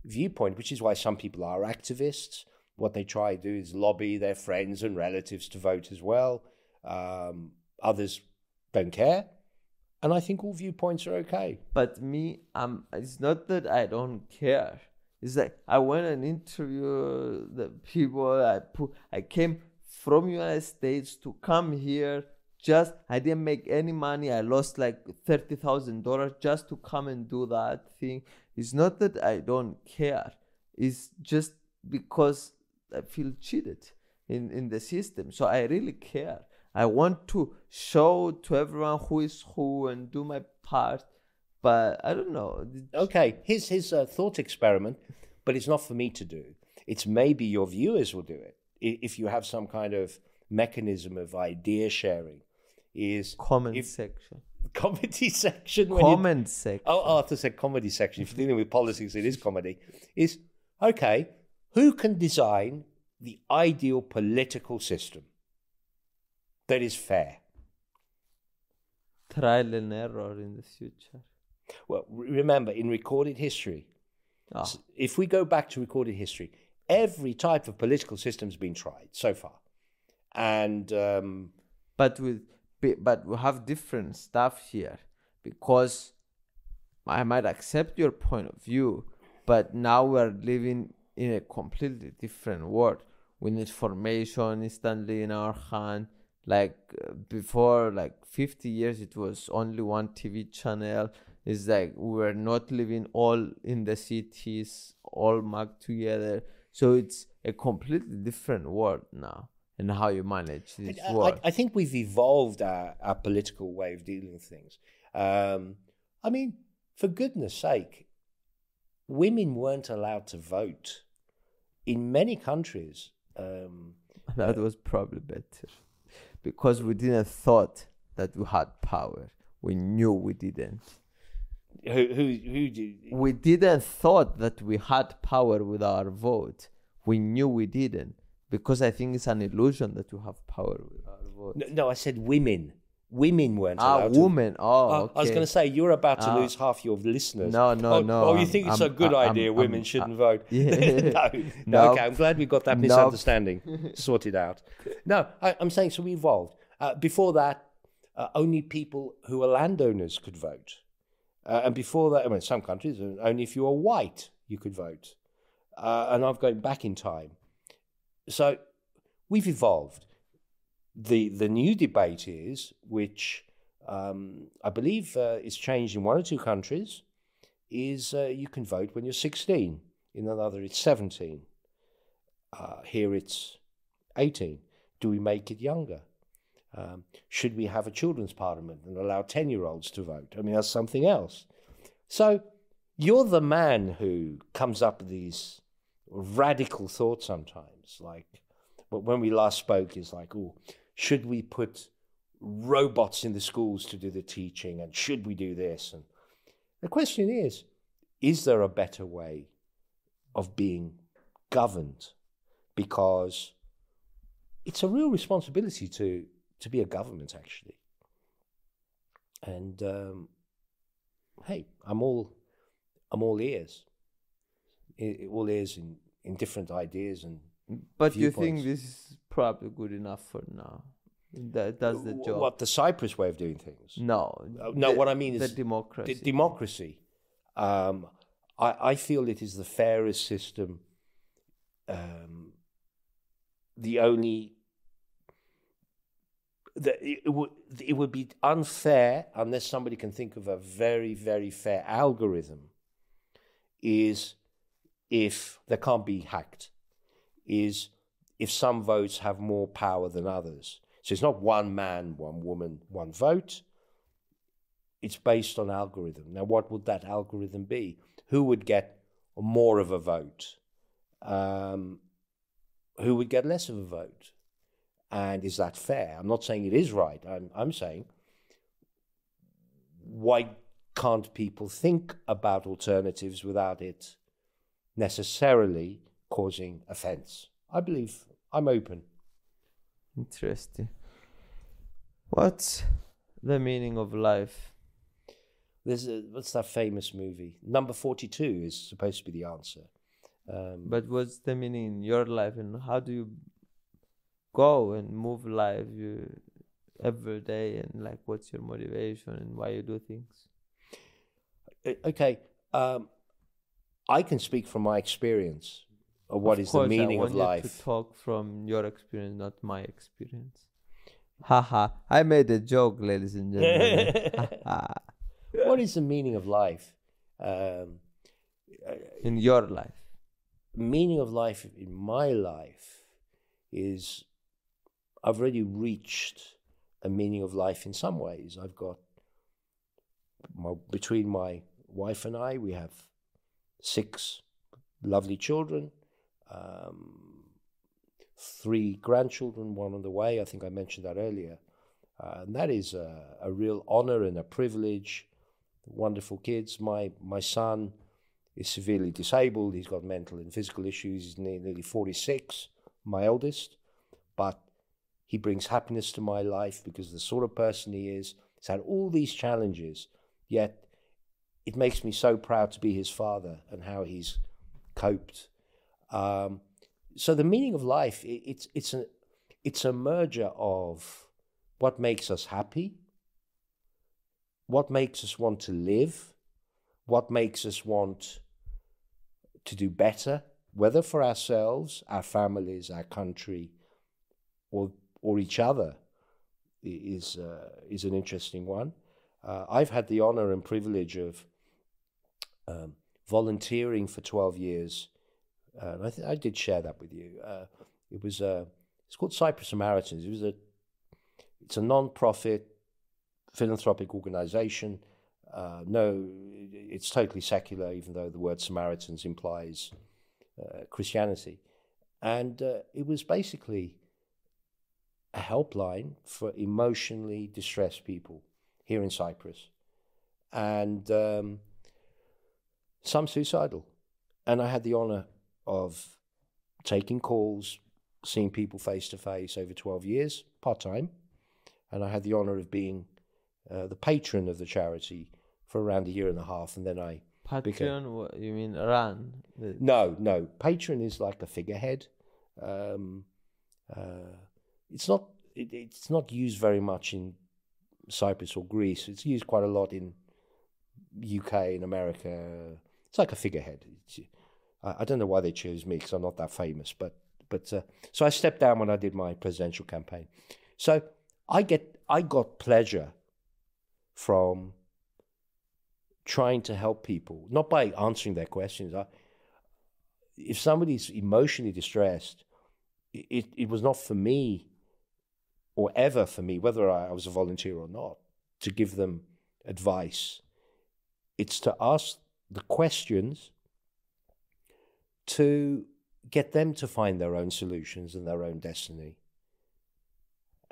viewpoint, which is why some people are activists. What they try to do is lobby their friends and relatives to vote as well. Others don't care, and I think all viewpoints are okay. But me, it's not that I don't care. It's like I went and interviewed the people. I came from United States to come here. Just I didn't make any money. I lost like $30,000 just to come and do that thing. It's not that I don't care. It's just because I feel cheated in the system. So I really care. I want to show to everyone who is who and do my part, but I don't know. Okay, here's a thought experiment, but it's not for me to do. It's maybe your viewers will do it. If you have some kind of mechanism of idea sharing, is Comment section. Oh, Arthur said comedy section. If you're dealing with politics, it is comedy. Is, okay, who can design the ideal political system that is fair? trial and error in the future. Well, remember, in recorded history, if we go back to recorded history, every type of political system's been tried so far, and but we have different stuff here, because I might accept your point of view, but now we're living in a completely different world with information instantly in our hand. Like before, like 50 years, it was only one TV channel. It's like we're not living all in the cities, all mugged together. So it's a completely different world now, and how you manage this world. I think we've evolved our political way of dealing with things. I mean, for goodness sake, women weren't allowed to vote in many countries. That was probably better, because we didn't thought that we had power. We knew we didn't. Who did? We didn't thought that we had power with our vote. We knew we didn't, because I think it's an illusion that you have power with our vote. No, I said women. Women weren't allowed. Women. Okay. I was going to say, you're about to lose half your listeners. No. You think it's a good idea? Women shouldn't vote. No. Okay, I'm glad we got that misunderstanding sorted out. No, I'm saying, so we evolved. Before that, only people who were landowners could vote. And before that, I mean, some countries, only if you were white, you could vote. And I'm going back in time. So we've evolved. The new debate is, which I believe is changed in one or two countries, is you can vote when you're 16. In another, it's 17. Here, it's 18. Do we make it younger? Should we have a children's parliament and allow 10-year-olds to vote? I mean, that's something else. So you're the man who comes up with these radical thoughts sometimes. Like, when we last spoke, it's like, should we put robots in the schools to do the teaching? And should we do this? And the question is there a better way of being governed? Because it's a real responsibility to be a government, actually. And hey, I'm all ears. All ears in different ideas and But viewpoints. You think this is probably good enough for now? That does the job. What, the Cyprus way of doing things? No, what I mean is the democracy. Democracy. I feel it is the fairest system. The only... It would be unfair, unless somebody can think of a very, very fair algorithm, is if they can't be hacked, is if some votes have more power than others. So it's not one man, one woman, one vote. It's based on algorithm. Now, what would that algorithm be? Who would get more of a vote? Who would get less of a vote? And is that fair? I'm not saying it is right. I'm saying, why can't people think about alternatives without it necessarily causing offense? I believe I'm open. Interesting. What's the meaning of life? What's that famous movie? Number 42 is supposed to be the answer. But what's the meaning in your life, and how do you go and move life every day, and like, what's your motivation and why you do things? Okay, I can speak from my experience of what is the meaning of life. Of course, I want you to talk from your experience, not my experience. Haha, I made a joke, ladies and gentlemen. What is the meaning of life? In your life. Meaning of life in my life is, I've already reached a meaning of life in some ways. I've got, between my wife and I, we have 6 lovely children, 3 grandchildren, 1 on the way. I think I mentioned that earlier. And that is a real honor and a privilege. Wonderful kids. My son is severely disabled. He's got mental and physical issues. He's nearly 46. My eldest, but he brings happiness to my life because the sort of person he is, He's had all these challenges, yet it makes me so proud to be his father and how he's coped. So the meaning of life, it's a merger of what makes us happy, what makes us want to live, what makes us want to do better, whether for ourselves, our families, our country, or each other, is an interesting one. I've had the honor and privilege of volunteering for 12 years. And I did share that with you. It's called Cyprus Samaritans. It's a non-profit philanthropic organization. It's totally secular, even though the word Samaritans implies Christianity. And it was basically a helpline for emotionally distressed people here in Cyprus. And some suicidal. And I had the honor of taking calls, seeing people face to face over 12 years, part-time. And I had the honor of being the patron of the charity for around a year and a half. And then I Patron, you mean run? No. Patron is like a figurehead. It's not used very much in Cyprus or Greece. It's used quite a lot in UK and America. It's like a figurehead. I don't know why they chose me because I'm not that famous. But so I stepped down when I did my presidential campaign. So I got pleasure from trying to help people, not by answering their questions. If somebody's emotionally distressed, it was not for me or ever for me, whether I was a volunteer or not, to give them advice. It's to ask the questions to get them to find their own solutions and their own destiny.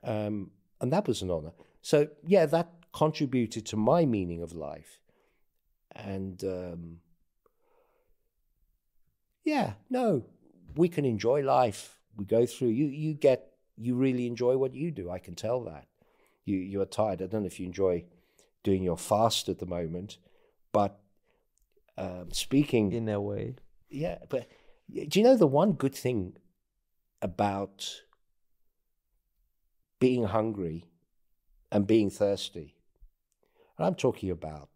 And that was an honor. So, yeah, that contributed to my meaning of life. And, we can enjoy life. We go through, you really enjoy what you do. I can tell that. You are tired. I don't know if you enjoy doing your fast at the moment, but speaking... In a way. Yeah, but do you know the one good thing about being hungry and being thirsty? And I'm talking about,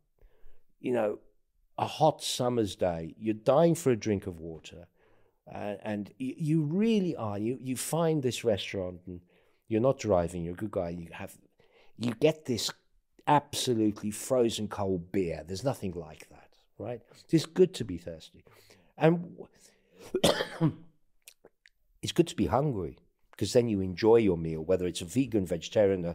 a hot summer's day, you're dying for a drink of water, and you really are. You find this restaurant, and you're not driving, you're a good guy, you get this absolutely frozen cold beer. There's nothing like that, right? It's good to be thirsty. And it's good to be hungry, because then you enjoy your meal, whether it's a vegan, vegetarian, a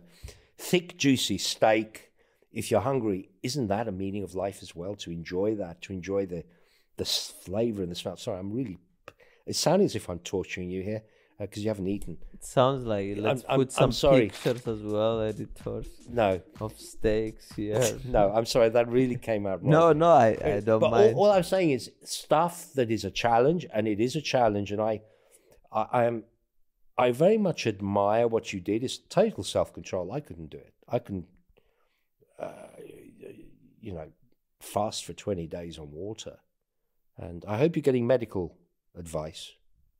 thick, juicy steak. If you're hungry, isn't that a meaning of life as well, to enjoy that, to enjoy the flavor and the smell? Sorry, I'm really... It sounds as if I'm torturing you here, because you haven't eaten. It sounds like it. Pictures as well, editors. No. Of steaks, yeah. No, I'm sorry, that really came out wrong. No, I don't mind. All I'm saying is stuff that is a challenge, and it is a challenge, and I very much admire what you did. It's total self-control. I couldn't do it. I couldn't, fast for 20 days on water. And I hope you're getting medical advice.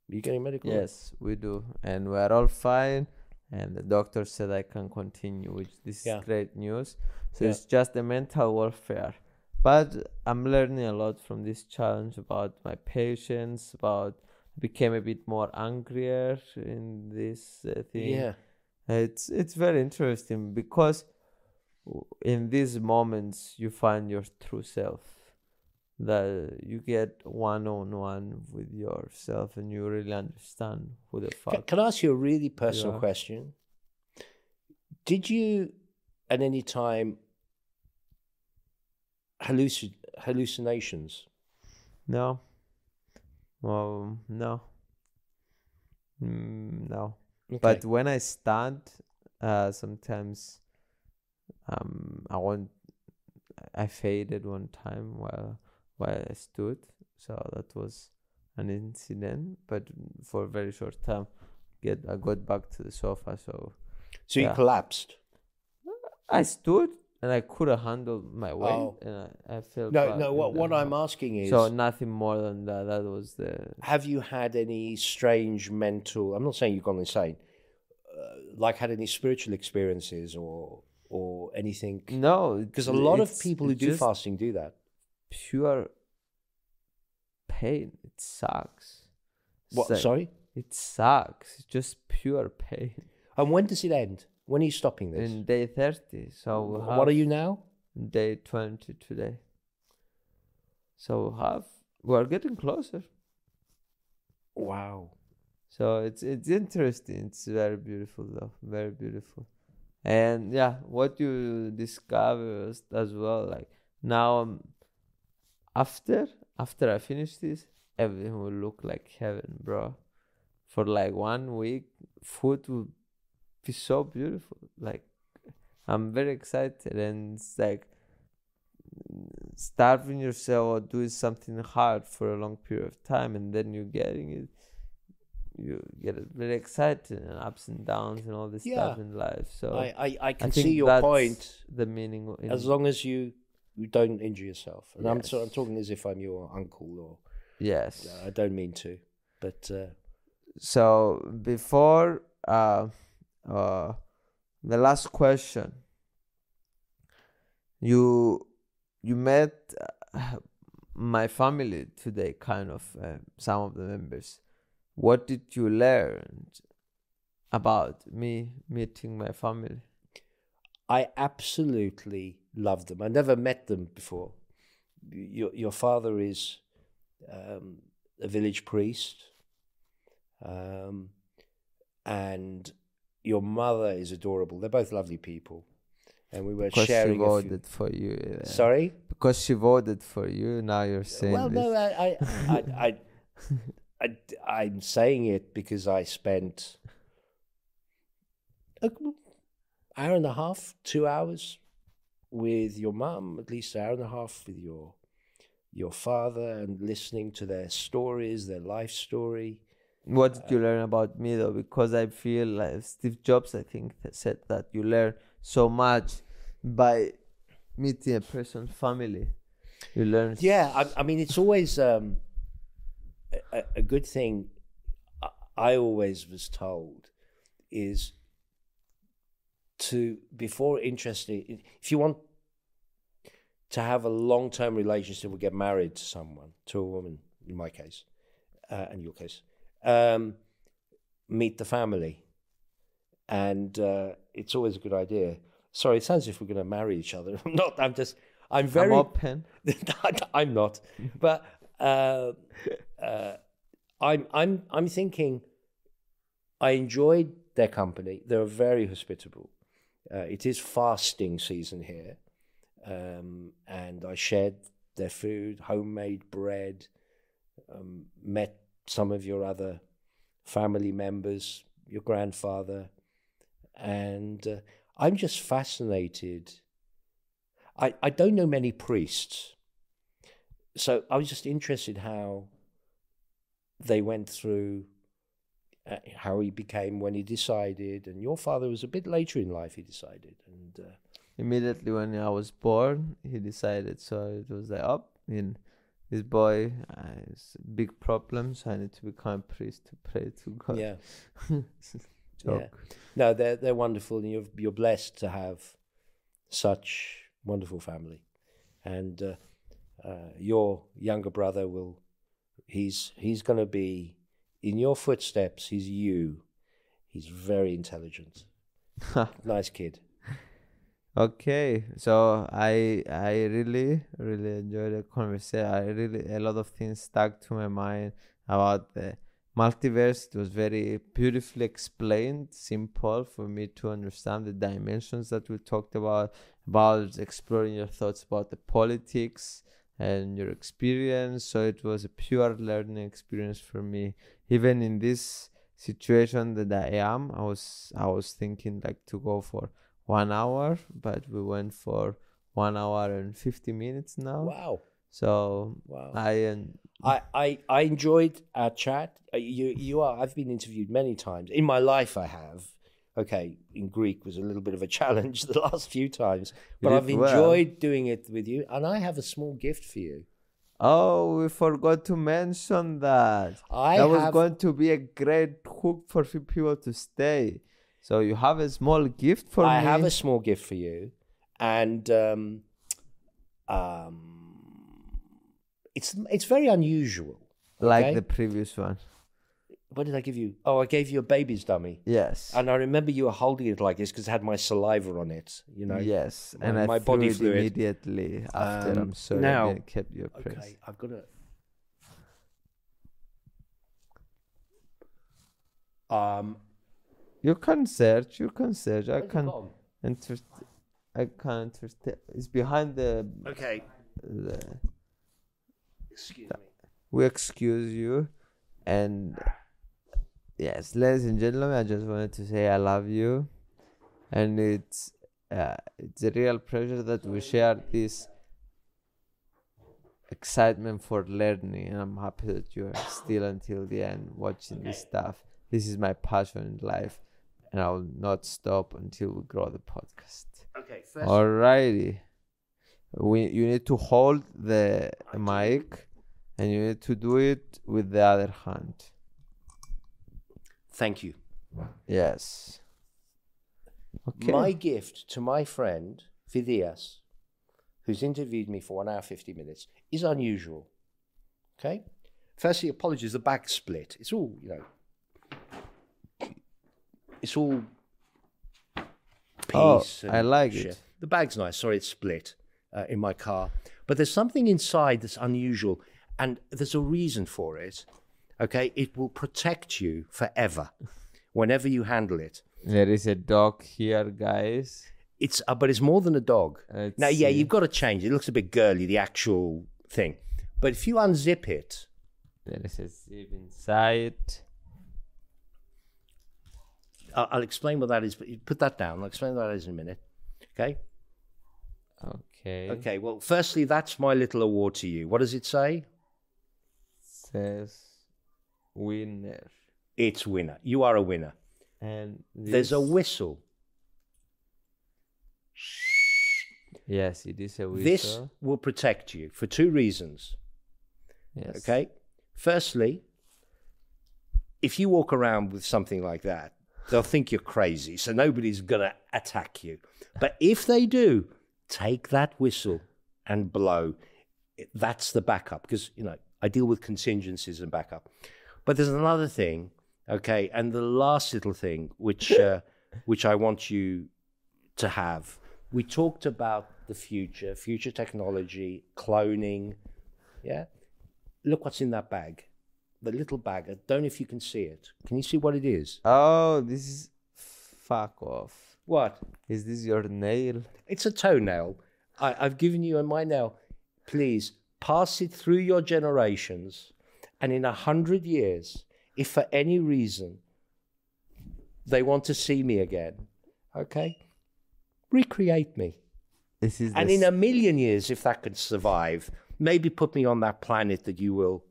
Are you getting medical advice? Yes, we do. And we're all fine. And the doctor said I can continue, which is great news. So it's just the mental warfare. But I'm learning a lot from this challenge about my patience, became a bit more angrier in this thing. Yeah, it's very interesting, because in these moments you find your true self, that you get one-on-one with yourself and you really understand who the fuck. Can I ask you a really personal question? Did you at any time hallucinations? No. No. Okay. But when I stand, sometimes I faded one time while I stood, so that was an incident. But for a very short time, I got back to the sofa. So you collapsed. I stood and I could have handled my weight, and I felt no, no. What I'm asking is so nothing more than that. That was the. Have you had any strange mental? I'm not saying you've gone insane. Like had any spiritual experiences or anything? No, because a lot of people who do fasting do that. Pure pain. It sucks. What? Like, sorry. It sucks. It's just pure pain. And when does it end? When are you stopping this? In day 30. So we'll have what are you now? Day 20 today. So we're getting closer. Wow. So it's interesting. It's very beautiful though. Very beautiful. And yeah, what you discover as well, like now after I finish this, everything will look like heaven, bro. For like 1 week, food will be so beautiful. Like, I'm very excited, and it's like starving yourself or doing something hard for a long period of time, and then you're getting it. You get very excited, and ups and downs and all this stuff in life. So I can see your point. The meaning, as long as you don't injure yourself, and yes. I'm talking as if I'm your uncle, or yes, I don't mean to, but so before. The last question. You met my family today, kind of some of the members. What did you learn about me meeting my family? I absolutely love them. I never met them before. Your father is a village priest, and your mother is adorable. They're both lovely people, and we were because sharing. Because she voted for you. Sorry. Because she voted for you. Now you're saying. Well, no, I'm saying it because I spent an hour and a half, 2 hours, with your mum. At least an hour and a half with your father, and listening to their stories, their life story. What did you learn about me though? Because I feel like Steve Jobs, I think, said that you learn so much by meeting a person's family. You learn. Yeah, I mean, it's always a good thing. I always was told is to before interested. If you want to have a long-term relationship or get married to someone, to a woman, in my case, and your case. Meet the family, and it's always a good idea. Sorry, it sounds as if we're going to marry each other. I'm not. I'm very. I'm open. I'm not. But I'm thinking. I enjoyed their company. They were very hospitable. It is fasting season here, and I shared their food, homemade bread. Met some of your other family members, your grandfather, and I'm just fascinated. I don't know many priests, so I was just interested how they went through, how he became when he decided, and your father was a bit later in life he decided. And immediately when I was born, he decided, so it was like, oh, in this boy has big problems. I need to become a priest to pray to God. Yeah. Yeah. No, they're wonderful, and you're blessed to have such wonderful family. And your younger brother will, he's going to be in your footsteps. He's you. He's very intelligent. Nice kid. Okay, so I really enjoyed the conversation. A lot of things stuck to my mind about the multiverse. It was very beautifully explained, simple for me to understand the dimensions that we talked about exploring your thoughts about the politics and your experience. So it was a pure learning experience for me. Even in this situation that I am, I was thinking like to go for 1 hour, but we went for 1 hour and 50 minutes now. Wow. So wow. I enjoyed our chat. I've been interviewed many times in my life. I have, okay, in Greek was a little bit of a challenge the last few times, but I've enjoyed doing it with you, and I have a small gift for you. Oh, we forgot to mention that. That was going to be a great hook for people to stay. So you have a small gift for me. I have a small gift for you, and it's very unusual. Okay? Like the previous one. What did I give you? Oh, I gave you a baby's dummy. Yes. And I remember you were holding it like this because it had my saliva on it, you know. Yes, and my body fluid. Immediately after. I'm sorry now, I kept your press. Okay, I've got to... you can search. I can't entertain. It's behind the... Okay. Excuse me. We excuse you. And yes, ladies and gentlemen, I just wanted to say I love you, and it's a real pleasure that we share this excitement for learning, and I'm happy that you're still until the end watching this stuff. This is my passion in life, and I will not stop until we grow the podcast. Okay, first. Alrighty, you need to hold the mic. And you need to do it with the other hand. Thank you. Yes. Okay. My gift to my friend, Fidias, who's interviewed me for 1 hour, 50 minutes, is unusual. Okay? Firstly, apologies, the back split. It's all, you know, it's all peace. Oh, I like shit. It. The bag's nice. Sorry, it's split in my car. But there's something inside that's unusual. And there's a reason for it, okay? It will protect you forever, whenever you handle it. There is a dog here, guys. It's but it's more than a dog. Let's now, yeah, see. You've got to change it. It looks a bit girly, the actual thing. But if you unzip it... There is a zip inside. I'll explain what that is. But you put that down. I'll explain what that is in a minute, okay? Okay. Okay, well, firstly, that's my little award to you. What does it say? Says winner. It's winner. You are a winner. And there's a whistle. Yes, it is a whistle. This will protect you for two reasons. Yes. Okay. Firstly, if you walk around with something like that, they'll think you're crazy, so nobody's gonna attack you. But if they do, take that whistle and blow. That's the backup, because you know. I deal with contingencies and backup. But there's another thing, okay, and the last little thing, which I want you to have. We talked about the future, future technology, cloning, yeah? Look what's in that bag, the little bag. I don't know if you can see it. Can you see what it is? Oh, this is... Fuck off. What? Is this your nail? It's a toenail. I've given you my nail. Please... Pass it through your generations, and in 100 years, if for any reason they want to see me again, okay, recreate me. This is and in 1,000,000 years, if that could survive, maybe put me on that planet that you will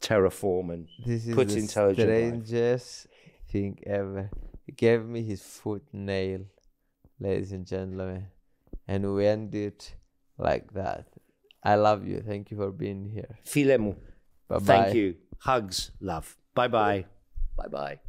terraform and this is put the intelligent strangest life. Thing ever. He gave me his foot nail, ladies and gentlemen, and we ended like that. I love you. Thank you for being here. Filemu. Bye-bye. Thank you. Hugs. Love. Bye-bye. Bye-bye.